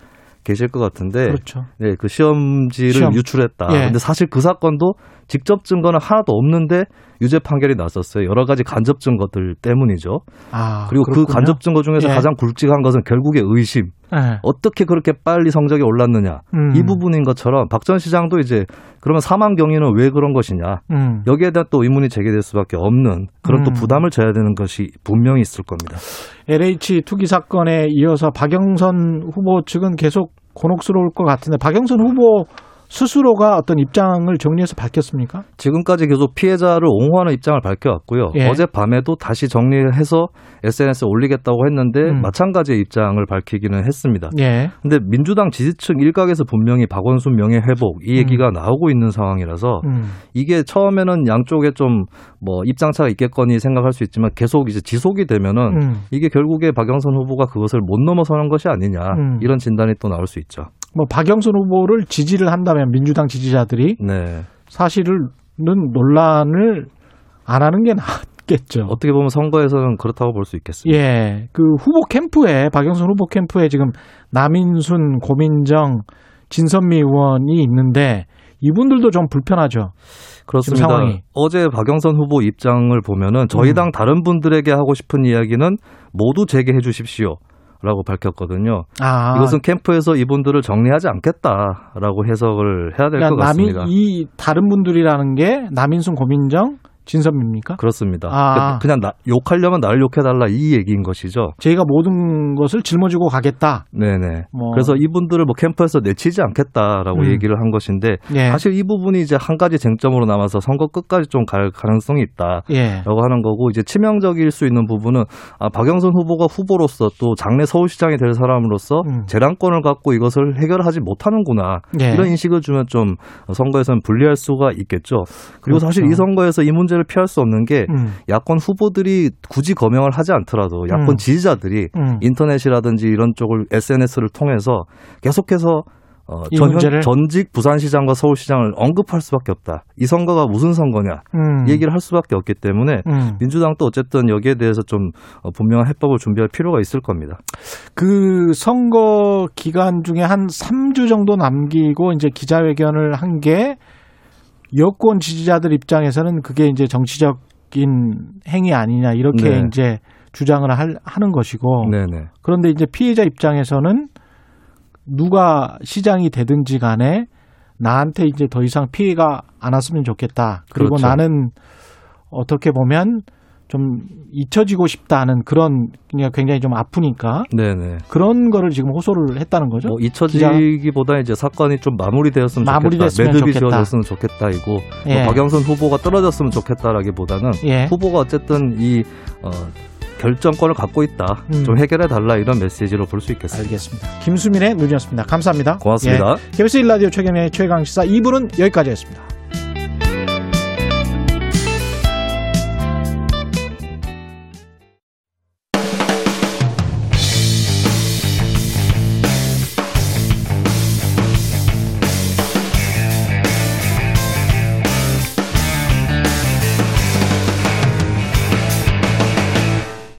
계실 것 같은데, 그렇죠. 네, 그 시험지를 유출했다. 예. 근데 사실 그 사건도 직접 증거는 하나도 없는데 유죄 판결이 났었어요. 여러 가지 간접 증거들 때문이죠. 아, 그리고 그렇군요. 그 간접 증거 중에서 예. 가장 굵직한 것은 결국에 의심. 예. 어떻게 그렇게 빨리 성적이 올랐느냐. 이 부분인 것처럼 박 전 시장도 이제 그러면 사망 경위는 왜 그런 것이냐. 여기에 대한 또 의문이 제기될 수밖에 없는 그런 또 부담을 져야 되는 것이 분명히 있을 겁니다. LH 투기 사건에 이어서 박영선 후보 측은 계속 곤혹스러울 것 같은데 박영선 후보 스스로가 어떤 입장을 정리해서 밝혔습니까? 지금까지 계속 피해자를 옹호하는 입장을 밝혀왔고요. 예. 어젯밤에도 다시 정리해서 SNS에 올리겠다고 했는데 마찬가지의 입장을 밝히기는 했습니다. 그런데 예. 민주당 지지층 일각에서 분명히 박원순 명예회복 이 얘기가 나오고 있는 상황이라서 이게 처음에는 양쪽에 좀 뭐 입장차가 있겠거니 생각할 수 있지만 계속 이제 지속이 되면은 이게 결국에 박영선 후보가 그것을 못 넘어서는 것이 아니냐 이런 진단이 또 나올 수 있죠. 뭐 박영선 후보를 지지를 한다면 민주당 지지자들이 네. 사실은 논란을 안 하는 게 낫겠죠. 어떻게 보면 선거에서는 그렇다고 볼 수 있겠습니다. 예, 그 후보 캠프에 박영선 후보 캠프에 지금 남인순, 고민정, 진선미 의원이 있는데 이분들도 좀 불편하죠. 그렇습니다. 상황이. 어제 박영선 후보 입장을 보면은 저희 당 다른 분들에게 하고 싶은 이야기는 모두 제게 해 주십시오. 라고 밝혔거든요. 아, 이것은 캠프에서 이분들을 정리하지 않겠다라고 해석을 해야 될 것 같습니다. 이 다른 분들이라는 게 남인순, 고민정, 진섭입니까? 그렇습니다. 아, 그냥 욕하려면 날 욕해달라 이 얘기인 것이죠. 저희가 모든 것을 짊어지고 가겠다. 네네. 뭐. 그래서 이분들을 뭐 캠프에서 내치지 않겠다라고 얘기를 한 것인데 예. 사실 이 부분이 이제 한 가지 쟁점으로 남아서 선거 끝까지 좀 갈 가능성이 있다라고 예. 하는 거고 이제 치명적일 수 있는 부분은 박영선 후보가 후보로서 또 장래 서울시장이 될 사람으로서 재량권을 갖고 이것을 해결하지 못하는구나 예. 이런 인식을 주면 좀 선거에서는 불리할 수가 있겠죠. 그리고 그렇죠. 사실 이 선거에서 이 문제를 피할 수 없는 게 야권 후보들이 굳이 거명을 하지 않더라도 야권 지지자들이 인터넷이라든지 이런 쪽을 SNS를 통해서 계속해서 전직 부산시장과 서울시장을 언급할 수밖에 없다. 이 선거가 무슨 선거냐 얘기를 할 수밖에 없기 때문에 민주당도 어쨌든 여기에 대해서 좀 분명한 해법을 준비할 필요가 있을 겁니다. 그 선거 기간 중에 한 3주 정도 남기고 이제 기자회견을 한 게 여권 지지자들 입장에서는 그게 이제 정치적인 행위 아니냐 이렇게 네. 이제 주장을 하는 것이고 네네. 그런데 이제 피해자 입장에서는 누가 시장이 되든지 간에 나한테 이제 더 이상 피해가 안 왔으면 좋겠다. 그리고 그렇죠. 나는 어떻게 보면 좀 잊혀지고 싶다는 그런 굉장히 좀 아프니까 네네. 그런 거를 지금 호소를 했다는 거죠. 뭐 잊혀지기보다 이제 사건이 좀 마무리되었으면 좋겠다. 매듭이 지어졌으면 좋겠다이고 예. 뭐 박영선 후보가 떨어졌으면 좋겠다라기보다는 예. 후보가 어쨌든 이 결정권을 갖고 있다. 좀 해결해달라 이런 메시지로 볼 수 있겠습니다. 알겠습니다. 김수민의 눈이었습니다. 감사합니다. 고맙습니다. 예. KBS 1라디오 최경영의 최강시사 2부는 여기까지였습니다.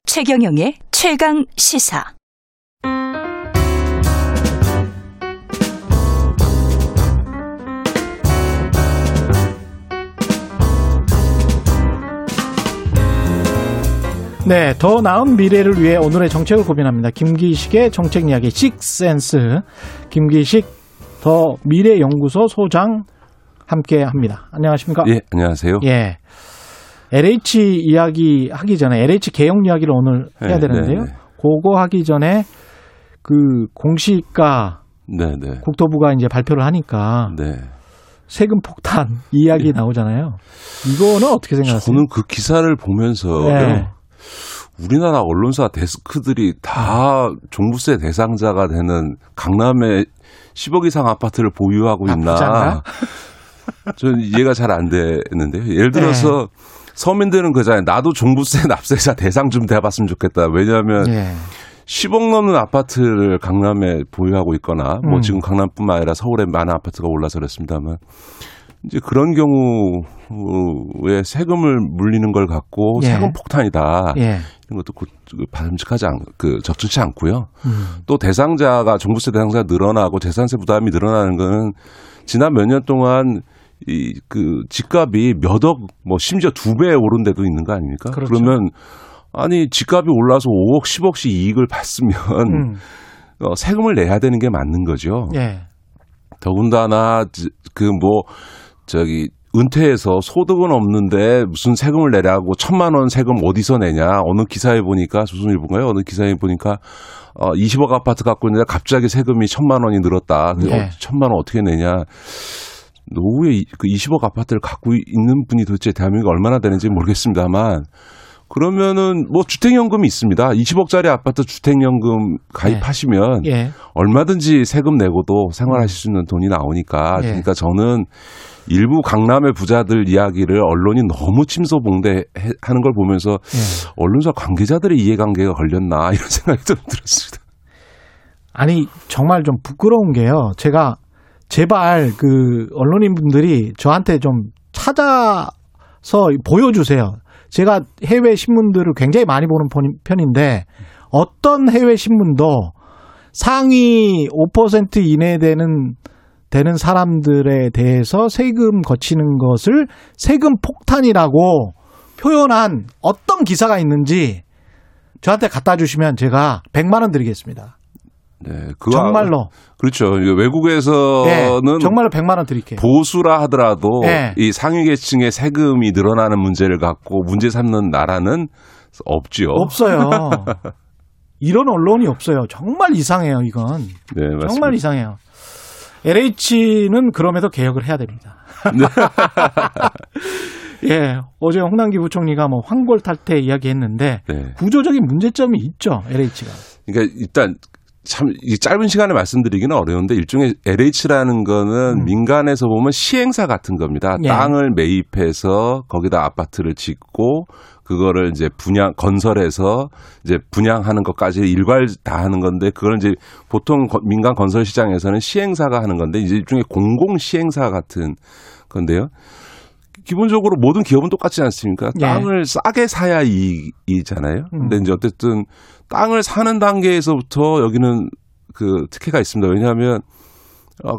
최경영의 최강 시사. 네, 더 나은 미래를 위해 오늘의 정책을 고민합니다. 김기식의 정책 이야기 식센스. 김기식 더 미래연구소 소장 함께합니다. 안녕하십니까? 예, 안녕하세요. 예. LH 이야기 하기 전에 LH 개혁 이야기를 오늘 해야 되는데요. 네네. 그거 하기 전에 그 공시가 네네. 국토부가 이제 발표를 하니까 네. 세금 폭탄 이야기 예. 나오잖아요. 이거는 어떻게 생각하세요? 저는 그 기사를 보면서 네. 우리나라 언론사 데스크들이 다 종부세 대상자가 되는 강남에 10억 이상 아파트를 보유하고 있나. 저는 이해가 잘 안 되는데요. 예를 들어서 네. 서민들은 그잖아요. 나도 종부세 납세자 대상 좀 돼봤으면 좋겠다. 왜냐하면 예. 10억 넘는 아파트를 강남에 보유하고 있거나 뭐 지금 강남뿐만 아니라 서울에 많은 아파트가 올라서 그렇습니다만 이제 그런 경우에 세금을 물리는 걸 갖고 예. 세금 폭탄이다. 예. 시키는 것도 바람직하지 적절치 않고요. 또 대상자가 종부세 대상자가 늘어나고 재산세 부담이 늘어나는 건 지난 몇 년 동안 집값이 몇억 뭐 심지어 2배 오른 데도 있는 거 아닙니까? 그렇죠. 그러면 아니 집값이 올라서 5억 10억씩 이익을 받으면 세금을 내야 되는 게 맞는 거죠. 예. 더군다나 은퇴해서 소득은 없는데 무슨 세금을 내라고 1,000만 원 세금 어디서 내냐. 어느 기사에 보니까 조선일보인가요? 어느 기사에 보니까 20억 아파트 갖고 있는데 갑자기 세금이 1,000만 원이 늘었다. 네. 1,000만 원 어떻게 내냐. 노후에 그 20억 아파트를 갖고 있는 분이 도대체 대한민국이 얼마나 되는지 모르겠습니다만 그러면은 뭐 주택연금이 있습니다. 20억짜리 아파트 주택연금 가입하시면 네. 네. 얼마든지 세금 내고도 생활하실 수 있는 돈이 나오니까 네. 그러니까 저는 일부 강남의 부자들 이야기를 언론이 너무 침소봉대하는 걸 보면서 네. 언론사 관계자들의 이해관계가 걸렸나 이런 생각이 좀 들었습니다. 아니 정말 좀 부끄러운 게요. 제가 제발 그 언론인분들이 저한테 좀 찾아서 보여주세요. 제가 해외 신문들을 굉장히 많이 보는 편인데 어떤 해외 신문도 상위 5% 이내 되는 사람들에 대해서 세금 거치는 것을 세금 폭탄이라고 표현한 어떤 기사가 있는지 저한테 갖다 주시면 제가 100만 원 드리겠습니다. 네, 정말로. 그렇죠. 외국에서는 네, 정말로 100만 원 드릴게요. 보수라 하더라도 네. 이 상위계층의 세금이 늘어나는 문제를 갖고 문제 삼는 나라는 없지요. 없어요. 이런 언론이 없어요. 정말 이상해요, 이건. 네, 맞습니다. 정말 이상해요. LH는 그럼에도 개혁을 해야 됩니다. 예, 어제 홍남기 부총리가 뭐 황골 탈퇴 이야기했는데 네. 구조적인 문제점이 있죠, LH가. 그러니까 일단 참 이 짧은 시간에 말씀드리기는 어려운데 일종의 LH라는 거는 민간에서 보면 시행사 같은 겁니다. 예. 땅을 매입해서 거기다 아파트를 짓고 그거를 이제 분양 건설해서 이제 분양하는 것까지 일괄 다 하는 건데 그걸 이제 보통 민간 건설 시장에서는 시행사가 하는 건데 이제 일종의 공공 시행사 같은 건데요. 기본적으로 모든 기업은 똑같지 않습니까? 땅을 예. 싸게 사야 이익이잖아요. 근데 이제 어쨌든 땅을 사는 단계에서부터 여기는 그 특혜가 있습니다. 왜냐하면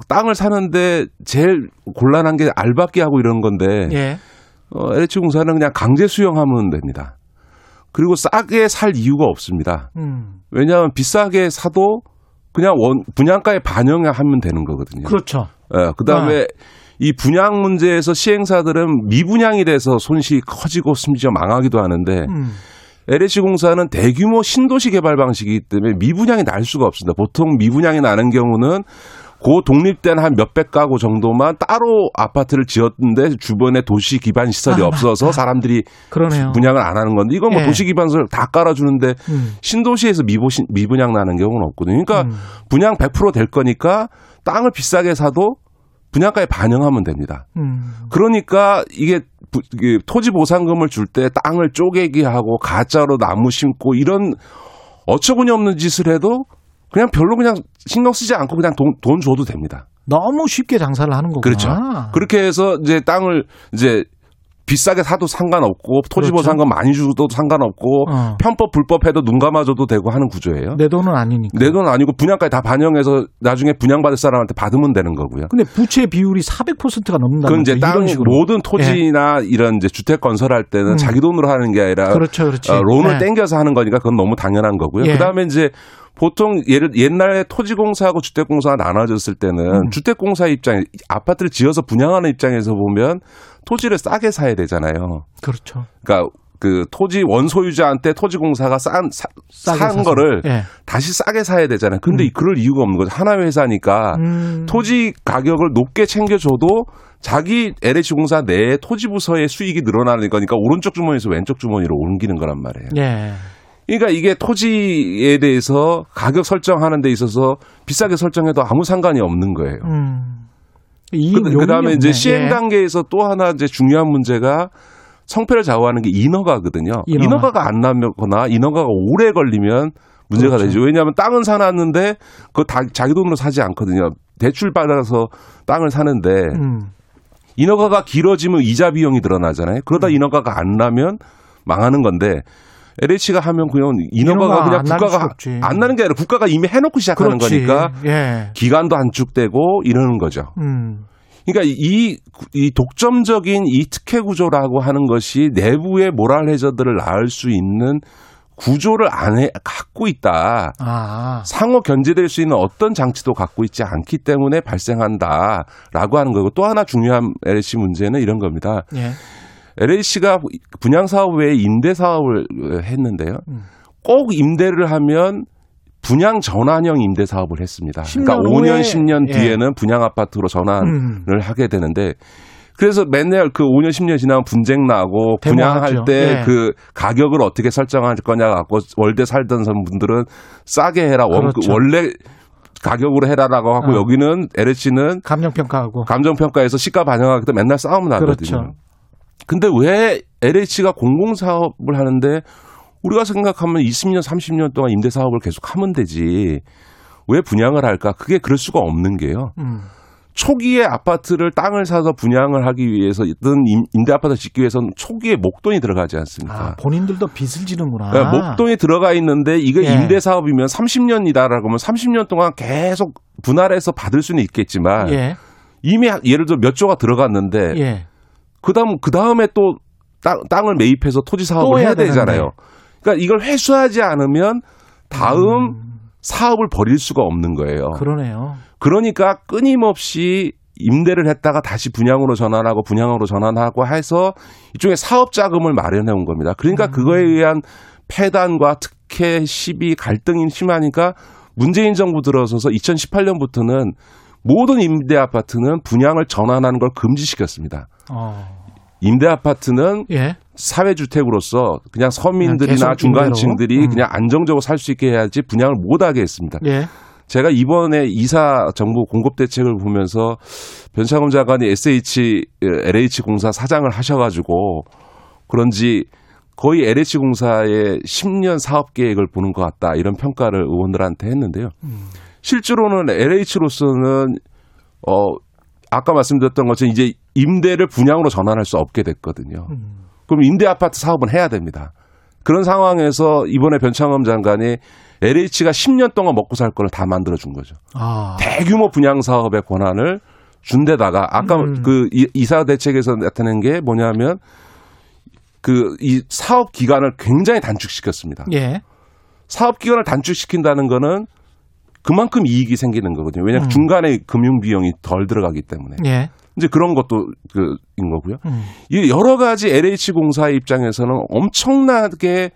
땅을 사는데 제일 곤란한 게 알박기 하고 이런 건데 예. LH공사는 그냥 강제 수용하면 됩니다. 그리고 싸게 살 이유가 없습니다. 왜냐하면 비싸게 사도 그냥 분양가에 반영하면 되는 거거든요. 그렇죠. 예, 그다음에 이 분양 문제에서 시행사들은 미분양이 돼서 손실이 커지고 심지어 망하기도 하는데 LH공사는 대규모 신도시 개발 방식이기 때문에 미분양이 날 수가 없습니다. 보통 미분양이 나는 경우는 고 독립된 한 몇백 가구 정도만 따로 아파트를 지었는데 주변에 도시 기반 시설이 없어서 사람들이 분양을 안 하는 건데 이건 뭐 예. 도시 기반 시설 다 깔아주는데 신도시에서 미분양 나는 경우는 없거든요. 그러니까 분양 100% 될 거니까 땅을 비싸게 사도 분양가에 반영하면 됩니다. 그러니까 이게 토지 보상금을 줄 때 땅을 쪼개기 하고 가짜로 나무 심고 이런 어처구니 없는 짓을 해도 그냥 별로 그냥 신경 쓰지 않고 그냥 돈 줘도 됩니다. 너무 쉽게 장사를 하는 거구나. 그렇죠. 그렇게 해서 이제 땅을 이제 비싸게 사도 상관없고 토지 보상금 그렇죠. 많이 줘도 상관없고 편법 불법해도 눈 감아줘도 되고 하는 구조예요. 내 돈은 아니니까. 내 돈은 아니고 분양까지 다 반영해서 나중에 분양받을 사람한테 받으면 되는 거고요. 근데 부채 비율이 400%가 넘는다. 그건 이제 땅 모든 토지나 예. 이런 이제 주택 건설할 때는 자기 돈으로 하는 게 아니라 그렇죠, 그렇죠. 론을 예. 땡겨서 하는 거니까 그건 너무 당연한 거고요. 예. 그다음에 이제 보통 옛날에 토지공사하고 주택공사가 나눠졌을 때는 주택공사 입장에 아파트를 지어서 분양하는 입장에서 보면 토지를 싸게 사야 되잖아요. 그렇죠. 그러니까 그 토지 원소유자한테 토지공사가 싼 거를 예. 다시 싸게 사야 되잖아요. 근데 그럴 이유가 없는 거죠. 하나 회사니까 토지 가격을 높게 챙겨줘도 자기 LH공사 내 토지 부서의 수익이 늘어나는 거니까 오른쪽 주머니에서 왼쪽 주머니로 옮기는 거란 말이에요. 예. 그러니까 이게 토지에 대해서 가격 설정하는 데 있어서 비싸게 설정해도 아무 상관이 없는 거예요. 그다음에 이제 시행 단계에서 또 하나 이제 중요한 문제가 성패를 좌우하는 게 인허가거든요. 인허가가 안 나거나 인허가가 오래 걸리면 문제가 그렇죠. 되죠. 왜냐하면 땅은 사놨는데 그거 다 자기 돈으로 사지 않거든요. 대출 받아서 땅을 사는데 인허가가 길어지면 이자 비용이 늘어나잖아요. 그러다 인허가가 안 나면 망하는 건데 LH가 하면 그냥 인허가가 그냥 국가가 안 나는 게 아니라 국가가 이미 해놓고 시작하는 그렇지. 거니까 예. 기간도 단축되고 이러는 거죠. 그러니까 이 독점적인 이 특혜 구조라고 하는 것이 내부의 모랄 해저드를 낳을 수 있는 구조를 갖고 있다. 아. 상호 견제될 수 있는 어떤 장치도 갖고 있지 않기 때문에 발생한다라고 하는 거고 또 하나 중요한 LH 문제는 이런 겁니다. 예. LH가 분양사업 외에 임대사업을 했는데요. 꼭 임대를 하면 분양 전환형 임대사업을 했습니다. 그러니까 5년, 10년 예. 뒤에는 분양아파트로 전환을 하게 되는데 그래서 맨날 그 5년, 10년 지나면 분쟁 나고 분양할 때 그 예. 가격을 어떻게 설정할 거냐 갖고 월대 살던 분들은 싸게 해라. 그렇죠. 원래 가격으로 해라라고 하고 여기는 LH는 감정평가하고. 감정평가에서 시가 반영하기 때문에 맨날 싸움 나거든요. 그렇죠. 근데 왜 LH가 공공사업을 하는데 우리가 생각하면 20년, 30년 동안 임대사업을 계속 하면 되지. 왜 분양을 할까? 그게 그럴 수가 없는 게요. 초기에 아파트를 땅을 사서 분양을 하기 위해서든 임대아파트를 짓기 위해서는 초기에 목돈이 들어가지 않습니까? 아, 본인들도 빚을 지는구나. 네, 목돈이 들어가 있는데 이게 예. 임대사업이면 30년이다라고 하면 30년 동안 계속 분할해서 받을 수는 있겠지만 예. 이미 예를 들어 몇 조가 들어갔는데 예. 그 다음에 또 땅을 매입해서 토지 사업을 해야 되잖아요. 그러니까 이걸 회수하지 않으면 다음 사업을 벌일 수가 없는 거예요. 그러네요. 그러니까 끊임없이 임대를 했다가 다시 분양으로 전환하고 분양으로 전환하고 해서 이쪽에 사업 자금을 마련해 온 겁니다. 그러니까 그거에 의한 폐단과 특혜, 시비, 갈등이 심하니까 문재인 정부 들어서서 2018년부터는 모든 임대 아파트는 분양을 전환하는 걸 금지시켰습니다. 임대 아파트는 예. 사회주택으로서 그냥 서민들이나 중간층들이 그냥 안정적으로 살 수 있게 해야지 분양을 못하게 했습니다. 예. 제가 이번에 2사 정부 공급대책을 보면서 변창흠 장관이 LH공사 사장을 하셔가지고 그런지 거의 LH공사의 10년 사업계획을 보는 것 같다 이런 평가를 의원들한테 했는데요. 실제로는 LH로서는 아까 말씀드렸던 것처럼 이제 임대를 분양으로 전환할 수 없게 됐거든요. 그럼 임대 아파트 사업은 해야 됩니다. 그런 상황에서 이번에 변창흠 장관이 LH가 10년 동안 먹고 살 거를 다 만들어준 거죠. 아. 대규모 분양 사업의 권한을 준 데다가 아까 그 2사 대책에서 나타낸 게 뭐냐면 그 이 사업 기간을 굉장히 단축시켰습니다. 예. 사업 기간을 단축시킨다는 거는 그만큼 이익이 생기는 거거든요. 왜냐하면 중간에 금융 비용이 덜 들어가기 때문에. 예. 이제 그런 것도 그인 거고요. 이 여러 가지 LH 공사의 입장에서는 엄청나게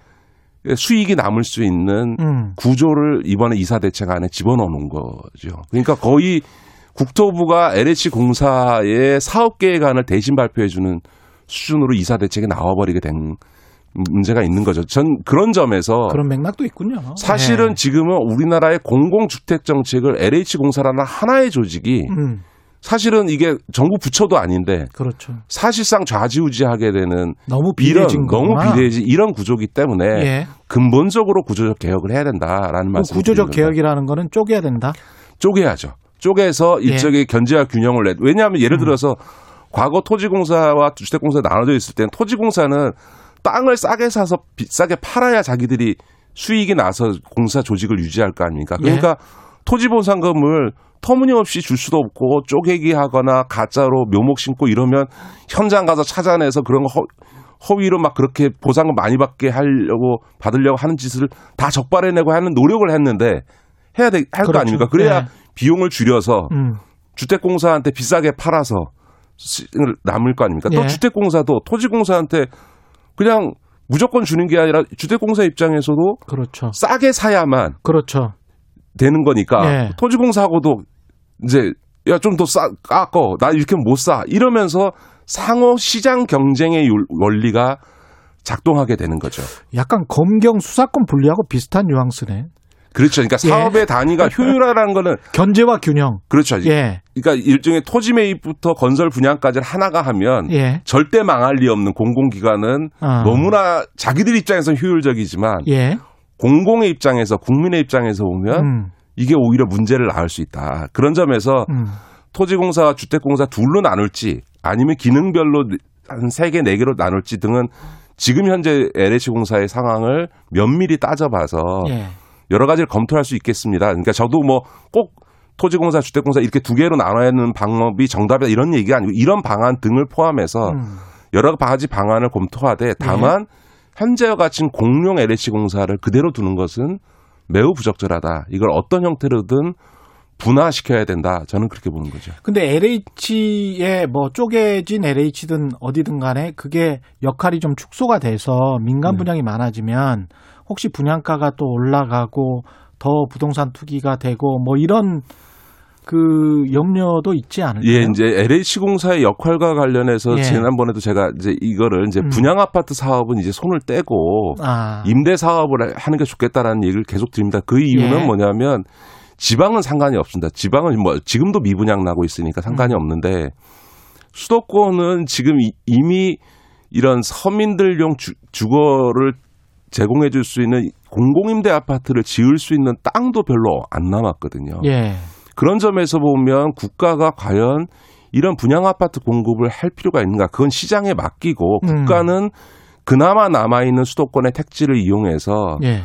수익이 남을 수 있는 구조를 이번에 2사 대책 안에 집어넣는 거죠. 그러니까 거의 국토부가 LH 공사의 사업 계획안을 대신 발표해 주는 수준으로 2사 대책이 나와버리게 된 문제가 있는 거죠. 전 그런 점에서 그런 맥락도 있군요. 사실은 네. 지금은 우리나라의 공공주택 정책을 LH 공사라는 하나의 조직이 사실은 이게 정부 부처도 아닌데 그렇죠. 사실상 좌지우지하게 되는 너무 비대해진 이런 구조이기 때문에 예. 근본적으로 구조적 개혁을 해야 된다라는 말씀을 드립니다. 구조적 개혁이라는 거는 쪼개야 된다? 쪼개야죠. 쪼개서 일정의 예. 견제와 균형을 왜냐하면 예를 들어서 과거 토지공사와 주택공사에 나눠져 있을 때는 토지공사는 땅을 싸게 사서 비싸게 팔아야 자기들이 수익이 나서 공사 조직을 유지할 거 아닙니까? 그러니까 예. 토지보상금을 터무니없이 줄 수도 없고 쪼개기 하거나 가짜로 묘목 심고 이러면 현장 가서 찾아내서 그런 거 허위로 막 그렇게 보상을 많이 받게 받으려고 하는 짓을 다 적발해내고 하는 노력을 했는데 할 거 아닙니까? 그래야 네. 비용을 줄여서 주택공사한테 비싸게 팔아서 남을 거 아닙니까? 네. 또 주택공사도 토지공사한테 그냥 무조건 주는 게 아니라 주택공사 입장에서도 그렇죠. 싸게 사야만 그렇죠. 되는 거니까 네. 토지공사하고도 이제 야 좀 더 싸 깎어 나 이렇게 못 사 이러면서 상호 시장 경쟁의 원리가 작동하게 되는 거죠. 약간 검경 수사권 분리하고 비슷한 뉘앙스네. 그렇죠. 그러니까 예. 사업의 단위가 효율화라는 거는 견제와 균형. 그렇죠. 예. 그러니까 일종의 토지 매입부터 건설 분양까지 하나가 하면 예. 절대 망할 리 없는 공공기관은 너무나 자기들 입장에서는 효율적이지만 예. 공공의 입장에서 국민의 입장에서 보면 이게 오히려 문제를 낳을 수 있다. 그런 점에서 토지공사와 주택공사 둘로 나눌지 아니면 기능별로 한 3개, 4개로 나눌지 등은 지금 현재 LH 공사의 상황을 면밀히 따져봐서 예. 여러 가지를 검토할 수 있겠습니다. 그러니까 저도 뭐 꼭 토지공사, 주택공사 이렇게 두 개로 나눠야 하는 방법이 정답이다 이런 얘기가 아니고 이런 방안 등을 포함해서 여러 가지 방안을 검토하되 다만 예. 현재와 같은 공룡 LH 공사를 그대로 두는 것은 매우 부적절하다. 이걸 어떤 형태로든 분화시켜야 된다. 저는 그렇게 보는 거죠. 근데 LH의 뭐 쪼개진 LH든 어디든 간에 그게 역할이 좀 축소가 돼서 민간 분양이 많아지면 혹시 분양가가 또 올라가고 더 부동산 투기가 되고 뭐 이런 그 염려도 있지 않을까요? 예, 이제 LH 공사의 역할과 관련해서 예. 지난번에도 제가 이제 이거를 이제 분양 아파트 사업은 이제 손을 떼고 아. 임대 사업을 하는 게 좋겠다라는 얘기를 계속 드립니다. 그 이유는 예. 뭐냐면 지방은 상관이 없습니다. 지방은 뭐 지금도 미분양 나고 있으니까 상관이 없는데 수도권은 지금 이미 이런 서민들용 주거를 제공해 줄 수 있는 공공임대 아파트를 지을 수 있는 땅도 별로 안 남았거든요. 예. 그런 점에서 보면 국가가 과연 이런 분양 아파트 공급을 할 필요가 있는가. 그건 시장에 맡기고 국가는 그나마 남아있는 수도권의 택지를 이용해서 예.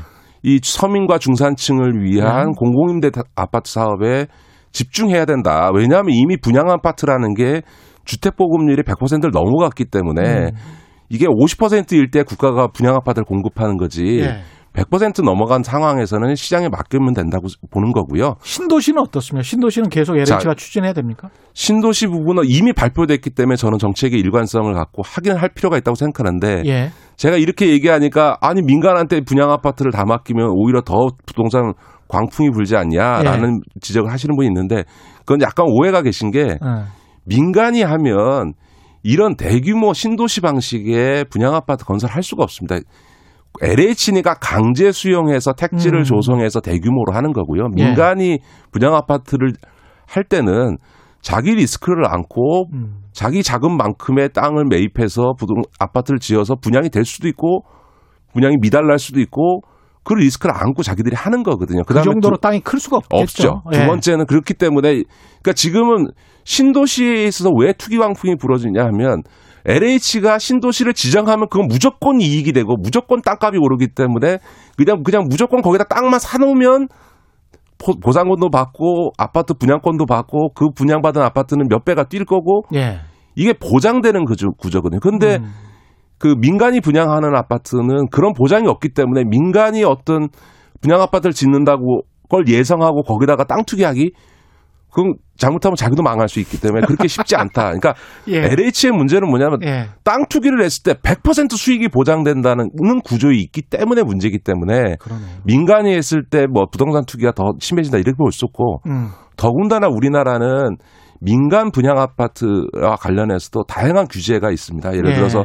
이 서민과 중산층을 위한 공공임대 아파트 사업에 집중해야 된다. 왜냐하면 이미 분양 아파트라는 게 주택 보급률이 100%를 넘어갔기 때문에 이게 50%일 때 국가가 분양 아파트를 공급하는 거지 예. 100% 넘어간 상황에서는 시장에 맡기면 된다고 보는 거고요. 신도시는 어떻습니까? 신도시는 계속 LH가 추진해야 됩니까? 신도시 부분은 이미 발표됐기 때문에 저는 정책의 일관성을 갖고 확인할 필요가 있다고 생각하는데 예. 제가 이렇게 얘기하니까 아니 민간한테 분양 아파트를 다 맡기면 오히려 더 부동산 광풍이 불지 않냐라는 예. 지적을 하시는 분이 있는데 그건 약간 오해가 계신 게 민간이 하면 이런 대규모 신도시 방식의 분양 아파트 건설할 수가 없습니다. LH니까 강제 수용해서 택지를 조성해서 대규모로 하는 거고요. 민간이 분양 아파트를 할 때는 자기 리스크를 안고 자기 자금만큼의 땅을 매입해서 아파트를 지어서 분양이 될 수도 있고 분양이 미달날 수도 있고 그 리스크를 안고 자기들이 하는 거거든요. 그다음에 그 정도로 땅이 클 수가 없겠죠. 예. 두 번째는 그렇기 때문에 그러니까 지금은 신도시에 있어서 왜 투기 광풍이 불어지냐 하면 LH가 신도시를 지정하면 그건 무조건 이익이 되고 무조건 땅값이 오르기 때문에 그냥 무조건 거기다 땅만 사놓으면 보상권도 받고 아파트 분양권도 받고 그 분양받은 아파트는 몇 배가 뛸 거고 예. 이게 보장되는 구조거든요. 그런데 그 민간이 분양하는 아파트는 그런 보장이 없기 때문에 민간이 어떤 분양 아파트를 짓는다고 그걸 예상하고 거기다가 땅 투기하기 그럼 잘못하면 자기도 망할 수 있기 때문에 그렇게 쉽지 않다. 그러니까 예. LH의 문제는 뭐냐면 예. 땅 투기를 했을 때 100% 수익이 보장된다는 구조에 있기 때문에 문제이기 때문에 그러네요. 민간이 했을 때 뭐 부동산 투기가 더 심해진다 이렇게 볼 수 없고 더군다나 우리나라는 민간 분양 아파트와 관련해서도 다양한 규제가 있습니다. 예를 들어서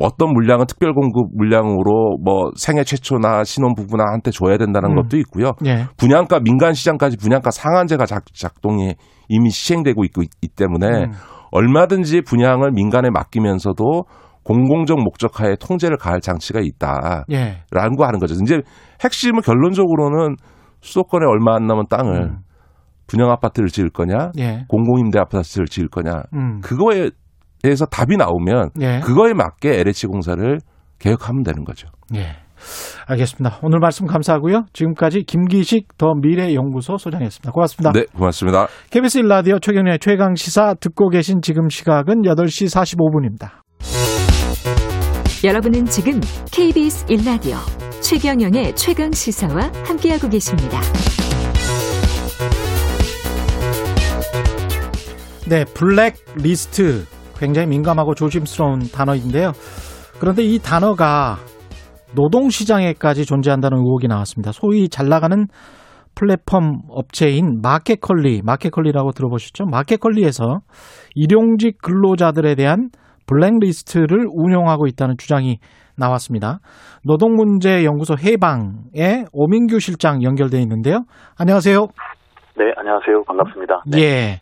어떤 물량은 특별 공급 물량으로 뭐 생애 최초나 신혼 부부나한테 줘야 된다는 것도 있고요. 예. 분양가 민간 시장까지 분양가 상한제가 작동이 이미 시행되고 있기 때문에 얼마든지 분양을 민간에 맡기면서도 공공적 목적하에 통제를 가할 장치가 있다라는 예. 거 하는 거죠. 이제 핵심은 결론적으로는 수도권에 얼마 안 남은 땅을 분양 아파트를 지을 거냐, 예. 공공임대 아파트를 지을 거냐 그거에 그래서 답이 나오면 예. 그거에 맞게 LH 공사를 개혁하면 되는 거죠. 예, 알겠습니다. 오늘 말씀 감사하고요. 지금까지 김기식 더 미래연구소 소장이었습니다. 고맙습니다. 네, 고맙습니다. KBS 1라디오 최경련의 최강시사 듣고 계신 지금 시각은 8시 45분입니다. 여러분은 지금 KBS 1라디오 최경영의 최강시사와 함께하고 계십니다. 네, 블랙리스트. 굉장히 민감하고 조심스러운 단어인데요. 그런데 이 단어가 노동시장에까지 존재한다는 의혹이 나왔습니다. 소위 잘 나가는 플랫폼 업체인 마켓컬리라고 들어보셨죠? 마켓컬리에서 일용직 근로자들에 대한 블랙리스트를 운영하고 있다는 주장이 나왔습니다. 노동문제연구소 해방의 오민규 실장 연결되어 있는데요. 안녕하세요. 네, 안녕하세요. 반갑습니다. 네. 예.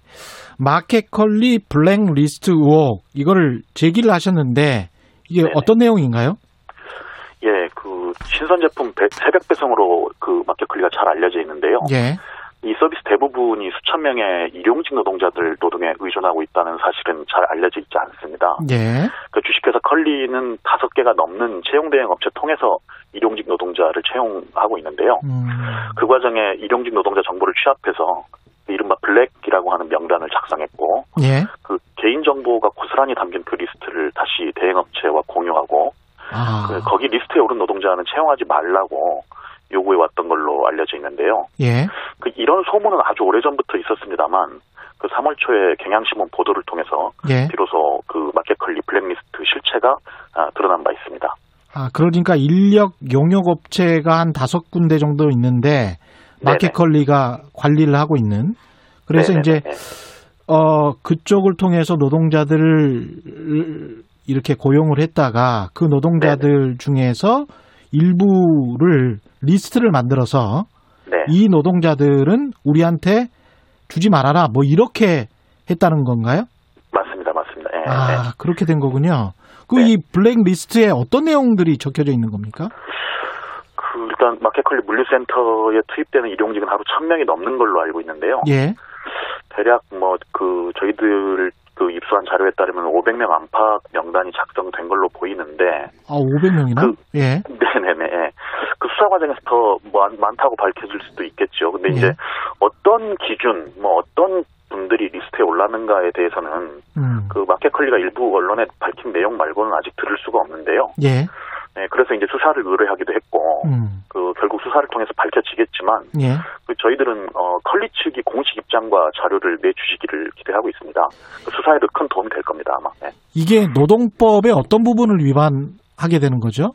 마켓컬리 블랙리스트 의혹 이거를 제기를 하셨는데 이게 네네. 어떤 내용인가요? 예, 그 신선 제품 새벽 배송으로 그 마켓컬리가 잘 알려져 있는데요. 예. 이 서비스 대부분이 수천 명의 일용직 노동자들 노동에 의존하고 있다는 사실은 잘 알려져 있지 않습니다. 네. 그 주식회사 컬리는 5개가 넘는 채용대행업체 통해서 일용직 노동자를 채용하고 있는데요. 그 과정에 일용직 노동자 정보를 취합해서 이른바 블랙이라고 하는 명단을 작성했고, 예. 그 개인 정보가 고스란히 담긴 그 리스트를 다시 대행업체와 공유하고, 그 거기 리스트에 오른 노동자는 채용하지 말라고 요구해 왔던 걸로 알려져 있는데요. 예. 그 이런 소문은 아주 오래전부터 있었습니다만, 그 3월 초에 경향신문 보도를 통해서 예. 비로소 그 마켓컬리 블랙리스트 실체가 드러난 바 있습니다. 그러니까 인력 용역업체가 한 5군데 정도 있는데. 마켓컬리가 관리를 하고 있는. 그래서 네네. 이제 그쪽을 통해서 노동자들을 이렇게 고용을 했다가 그 노동자들 네네. 중에서 일부를 리스트를 만들어서 네네. 이 노동자들은 우리한테 주지 말아라 뭐 이렇게 했다는 건가요? 맞습니다. 네. 그렇게 된 거군요. 그 이 블랙리스트에 어떤 내용들이 적혀져 있는 겁니까? 일단 마켓컬리 물류센터에 투입되는 일용직은 하루 1,000명이 넘는 걸로 알고 있는데요. 예. 대략 저희들 그 입수한 자료에 따르면 500명 안팎 명단이 작성된 걸로 보이는데. 500명이나? 예. 네네네. 그 수사 과정에서 더 많다고 밝혀질 수도 있겠죠. 근데 이제 어떤 기준, 어떤 분들이 리스트에 올랐는가에 대해서는 그 마켓컬리가 일부 언론에 밝힌 내용 말고는 아직 들을 수가 없는데요. 예. 네, 그래서 이제 수사를 의뢰하기도 했고, 그 결국 수사를 통해서 밝혀지겠지만, 예. 그 저희들은 컬리 측이 공식 입장과 자료를 내주시기를 기대하고 있습니다. 그 수사에도 큰 도움이 될 겁니다, 아마. 네. 이게 노동법의 어떤 부분을 위반하게 되는 거죠?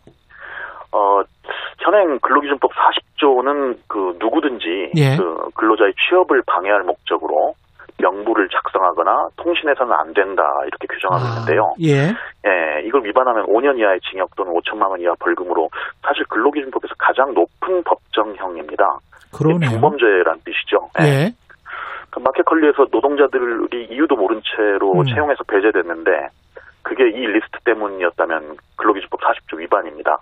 현행 근로기준법 40조는 그 누구든지 예. 그 근로자의 취업을 방해할 목적으로 명부를 작성하거나 통신해서는 안 된다 이렇게 규정하고 있는데요. 예, 이걸 위반하면 5년 이하의 징역 또는 5천만 원 이하 벌금으로 사실 근로기준법에서 가장 높은 법정형입니다. 그러네요. 중범죄란 뜻이죠. 예. 그 마켓컬리에서 노동자들이 이유도 모른 채로 채용해서 배제됐는데 그게 이 리스트 때문이었다면 근로기준법 40조 위반입니다.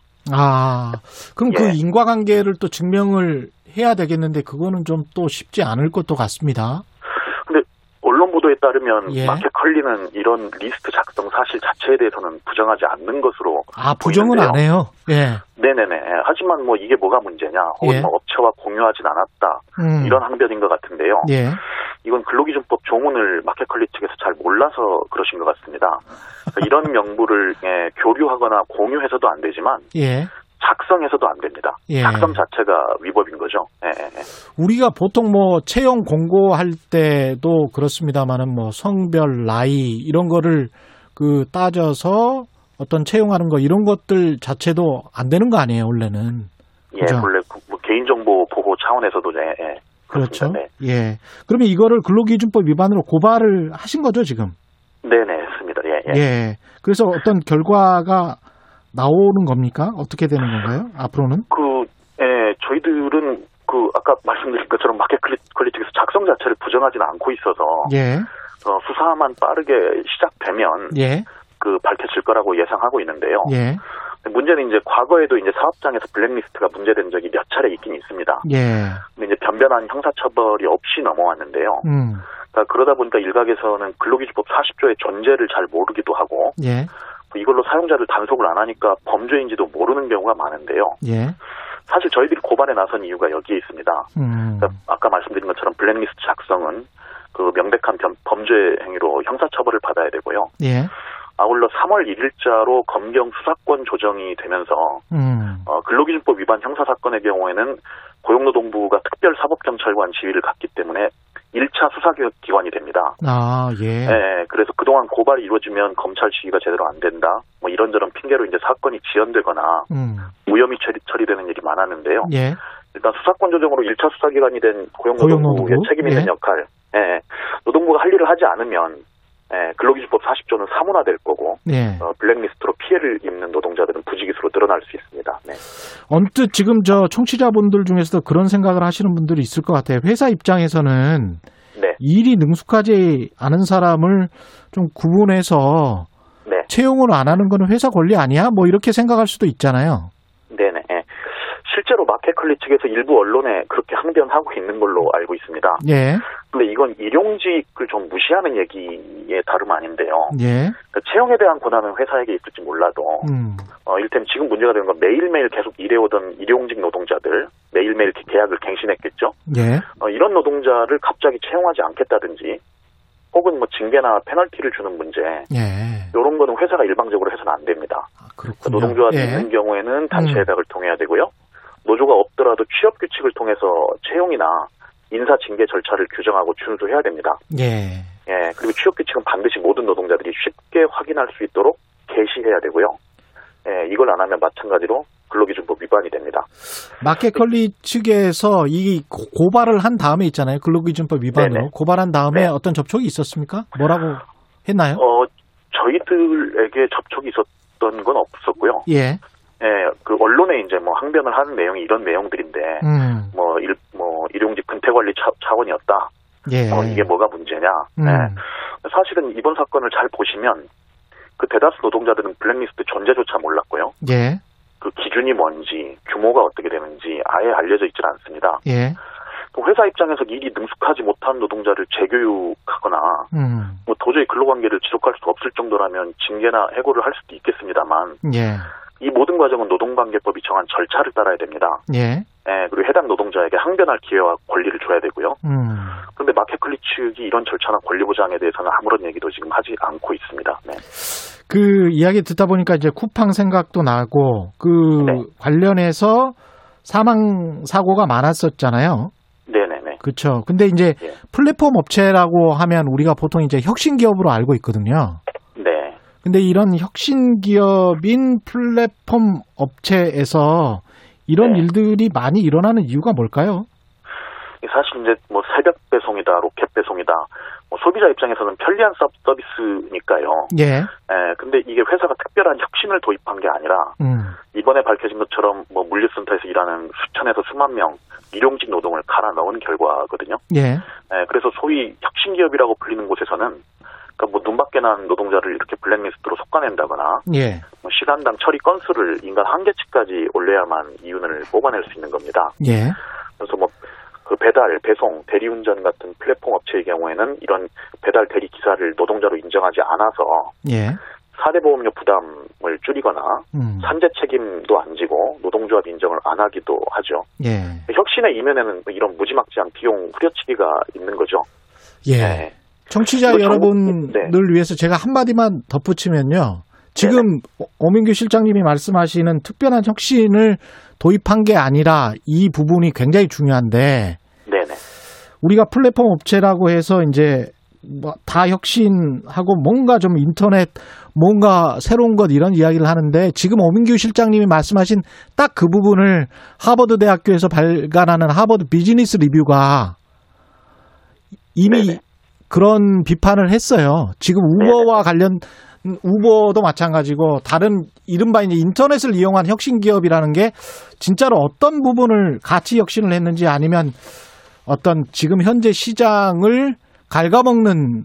그럼 예. 그 인과관계를 또 증명을 해야 되겠는데 그거는 좀 또 쉽지 않을 것도 같습니다. 언론 보도에 따르면 마켓컬리는 이런 리스트 작성 사실 자체에 대해서는 부정하지 않는 것으로 부정은 보이는데요. 안 해요. 예. 네네네. 하지만 이게 뭐가 문제냐, 혹은 업체와 공유하진 않았다 이런 항변인 것 같은데요. 예. 이건 근로기준법 조문을 마켓컬리 측에서 잘 몰라서 그러신 것 같습니다. 그러니까 이런 명부를 교류하거나 공유해서도 안 되지만. 예. 작성해서도 안 됩니다. 예. 작성 자체가 위법인 거죠. 예. 우리가 보통 채용 공고할 때도 그렇습니다만은 성별, 나이 이런 거를 그 따져서 어떤 채용하는 거 이런 것들 자체도 안 되는 거 아니에요, 원래는. 예, 그렇죠? 원래 개인정보 보호 차원에서도 네. 그렇죠. 네. 예. 그러면 이거를 근로기준법 위반으로 고발을 하신 거죠, 지금? 네, 했습니다. 예. 예. 그래서 어떤 결과가 나오는 겁니까? 어떻게 되는 건가요? 앞으로는? 저희들은 아까 말씀드린 것처럼 마켓컬리 측에서 작성 자체를 부정하지는 않고 있어서 예. 수사만 빠르게 시작되면 예. 밝혀질 거라고 예상하고 있는데요. 예. 문제는 이제 과거에도 이제 사업장에서 블랙리스트가 문제된 적이 몇 차례 있긴 있습니다. 예. 근데 이제 변변한 형사처벌이 없이 넘어왔는데요. 그러니까 그러다 보니까 일각에서는 근로기준법 40조의 존재를 잘 모르기도 하고. 예. 이걸로 사용자를 단속을 안 하니까 범죄인지도 모르는 경우가 많은데요. 예. 사실 저희들이 고발에 나선 이유가 여기에 있습니다. 그러니까 아까 말씀드린 것처럼 블랙리스트 작성은 그 명백한 범죄 행위로 형사처벌을 받아야 되고요. 예. 아울러 3월 1일자로 검경 수사권 조정이 되면서 근로기준법 위반 형사사건의 경우에는 고용노동부가 특별사법경찰관 지위를 갖기 때문에 1차 수사기관이 됩니다. 예. 예. 그래서 그동안 고발이 이루어지면 검찰 지휘가 제대로 안 된다. 이런저런 핑계로 이제 사건이 지연되거나 무혐의 처리되는 일이 많았는데요. 예. 일단 수사권 조정으로 1차 수사기관이 된 고용노동부의 책임 있는 역할. 예. 노동부가 할 일을 하지 않으면 근로기준법 40조는 사문화될 거고 블랙리스트로 피해를 입는 노동자들은 부지기수로 늘어날 수 있습니다. 네. 언뜻 지금 청취자분들 중에서도 그런 생각을 하시는 분들이 있을 것 같아요. 회사 입장에서는 일이 능숙하지 않은 사람을 좀 구분해서 채용을 안 하는 건 회사 권리 아니야? 이렇게 생각할 수도 있잖아요. 네네. 실제로 마켓컬리 측에서 일부 언론에 그렇게 항변하고 있는 걸로 알고 있습니다. 예. 근데 이건 일용직을 좀 무시하는 얘기에 다름 아닌데요. 예. 그러니까 채용에 대한 권한은 회사에게 있을지 몰라도 일단 지금 문제가 되는 건 매일매일 계속 일해오던 일용직 노동자들, 매일매일 계약을 갱신했겠죠. 예. 이런 노동자를 갑자기 채용하지 않겠다든지 혹은 뭐 징계나 페널티를 주는 문제, 예. 이런 거는 회사가 일방적으로 해서는 안 됩니다. 아, 그렇군요. 노동조합 있는 경우에는 단체 협약을 통해야 되고요. 노조가 없더라도 취업 규칙을 통해서 채용이나 인사 징계 절차를 규정하고 준수해야 됩니다. 예. 예. 그리고 취업 규칙은 반드시 모든 노동자들이 쉽게 확인할 수 있도록 게시해야 되고요. 예. 이걸 안 하면 마찬가지로 근로기준법 위반이 됩니다. 마켓컬리 측에서 이 고발을 한 다음에 있잖아요. 근로기준법 위반으로. 네네. 고발한 다음에 네. 어떤 접촉이 있었습니까? 뭐라고 했나요? 저희들에게 접촉이 있었던 건 없었고요. 예. 예, 그 언론에 이제 뭐 항변을 하는 내용이 이런 내용들인데 일용직 근태관리 차원이었다. 예. 이게 뭐가 문제냐. 예. 사실은 이번 사건을 잘 보시면 그 대다수 노동자들은 블랙리스트 존재조차 몰랐고요. 예. 그 기준이 뭔지, 규모가 어떻게 되는지 아예 알려져 있지는 않습니다. 예. 회사 입장에서 일이 능숙하지 못한 노동자를 재교육하거나 뭐 도저히 근로관계를 지속할 수 없을 정도라면 징계나 해고를 할 수도 있겠습니다만 예. 이 모든 과정은 노동관계법이 정한 절차를 따라야 됩니다. 예. 예, 그리고 해당 노동자에게 항변할 기회와 권리를 줘야 되고요. 그런데 마켓컬리 측이 이런 절차나 권리 보장에 대해서는 아무런 얘기도 지금 하지 않고 있습니다. 네. 그 이야기 듣다 보니까 이제 쿠팡 생각도 나고 그 네. 관련해서 사망 사고가 많았었잖아요. 네네네. 그렇죠. 근데 이제 네. 플랫폼 업체라고 하면 우리가 보통 이제 혁신 기업으로 알고 있거든요. 네. 근데 이런 혁신 기업인 플랫폼 업체에서 이런 네. 일들이 많이 일어나는 이유가 뭘까요? 사실 이제 뭐 새벽 배송이다, 로켓 배송이다, 뭐 소비자 입장에서는 편리한 서비스니까요. 예. 예. 근데 이게 회사가 특별한 혁신을 도입한 게 아니라 이번에 밝혀진 것처럼 뭐 물류센터에서 일하는 수천에서 수만 명 일용직 노동을 갈아 넣은 결과거든요. 예. 예. 그래서 소위 혁신 기업이라고 불리는 곳에서는 그러니까 뭐 눈밖에 난 노동자를 이렇게 블랙리스트로 솎아낸다거나 예. 뭐 시간당 처리 건수를 인간 한계치까지 올려야만 이윤을 뽑아낼 수 있는 겁니다. 예. 그래서 뭐 그 배달, 배송, 대리운전 같은 플랫폼 업체의 경우에는 이런 배달 대리 기사를 노동자로 인정하지 않아서 예. 사대보험료 부담을 줄이거나 산재 책임도 안 지고 노동조합 인정을 안 하기도 하죠. 예. 혁신의 이면에는 이런 무지막지한 비용 후려치기가 있는 거죠. 예. 네. 청취자 여러분을 네. 위해서 제가 한마디만 덧붙이면요. 지금 네네. 오민규 실장님이 말씀하시는 특별한 혁신을 도입한 게 아니라 이 부분이 굉장히 중요한데 네네. 우리가 플랫폼 업체라고 해서 이제 뭐 다 혁신하고 뭔가 좀 인터넷 뭔가 새로운 것 이런 이야기를 하는데 지금 오민규 실장님이 말씀하신 딱 그 부분을 하버드 대학교에서 발간하는 하버드 비즈니스 리뷰가 이미 네네. 그런 비판을 했어요. 지금 우버와 관련 우버도 마찬가지고 다른 이른바 이제 인터넷을 이용한 혁신 기업이라는 게 진짜로 어떤 부분을 같이 혁신을 했는지 아니면 어떤 지금 현재 시장을 갉아먹는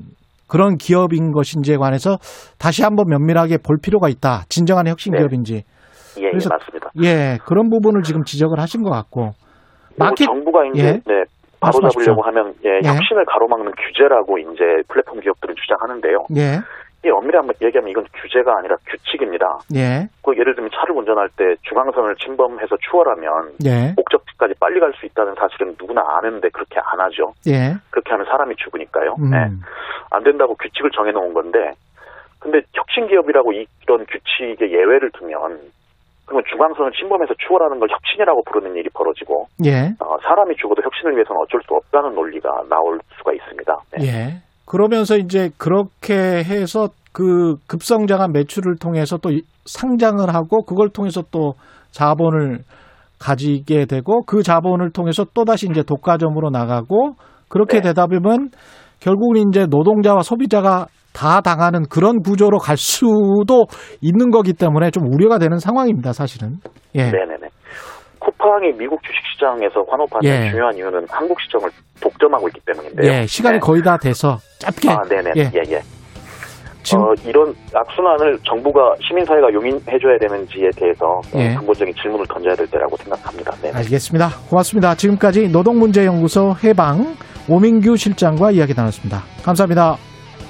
그런 기업인 것인지에 관해서 다시 한번 면밀하게 볼 필요가 있다. 진정한 혁신 네. 기업인지. 예, 그래서, 예, 맞습니다. 예, 그런 부분을 지금 지적을 하신 것 같고. 마켓 정부가 이제 예. 네. 바로 잡으려고 하면 예, 네. 혁신을 가로막는 규제라고 이제 플랫폼 기업들은 주장하는데요. 네. 예, 엄밀히 얘기하면 이건 규제가 아니라 규칙입니다. 예. 그 예를 들면 차를 운전할 때 중앙선을 침범해서 추월하면 예. 목적지까지 빨리 갈 수 있다는 사실은 누구나 아는데 그렇게 안 하죠. 예. 그렇게 하면 사람이 죽으니까요. 예. 안 된다고 규칙을 정해놓은 건데, 근데 혁신 기업이라고 이런 규칙에 예외를 두면. 그러면 중앙선을 침범해서 추월하는 걸 혁신이라고 부르는 일이 벌어지고 예. 사람이 죽어도 혁신을 위해서는 어쩔 수 없다는 논리가 나올 수가 있습니다. 네. 예. 그러면서 이제 그렇게 해서 그 급성장한 매출을 통해서 또 상장을 하고 그걸 통해서 또 자본을 가지게 되고 그 자본을 통해서 또다시 이제 독과점으로 나가고 그렇게 네. 되다 보면 결국은 이제 노동자와 소비자가 다 당하는 그런 구조로 갈 수도 있는 거기 때문에 좀 우려가 되는 상황입니다, 사실은. 예. 네네네. 쿠팡이 미국 주식시장에서 환호받는 예. 중요한 이유는 한국 시장을 독점하고 있기 때문인데요. 예, 시간이 네. 거의 다 돼서 짧게. 아, 네네. 예. 이런 악순환을 정부가 시민사회가 용인해줘야 되는지에 대해서 근본적인 질문을 던져야 될 때라고 생각합니다. 네네. 알겠습니다. 고맙습니다. 지금까지 노동문제연구소 해방 오민규 실장과 이야기 나눴습니다. 감사합니다.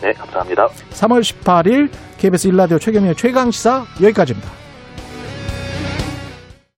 네, 감사합니다. 3월 18일 KBS 1라디오 최경영의 최강시사 여기까지입니다.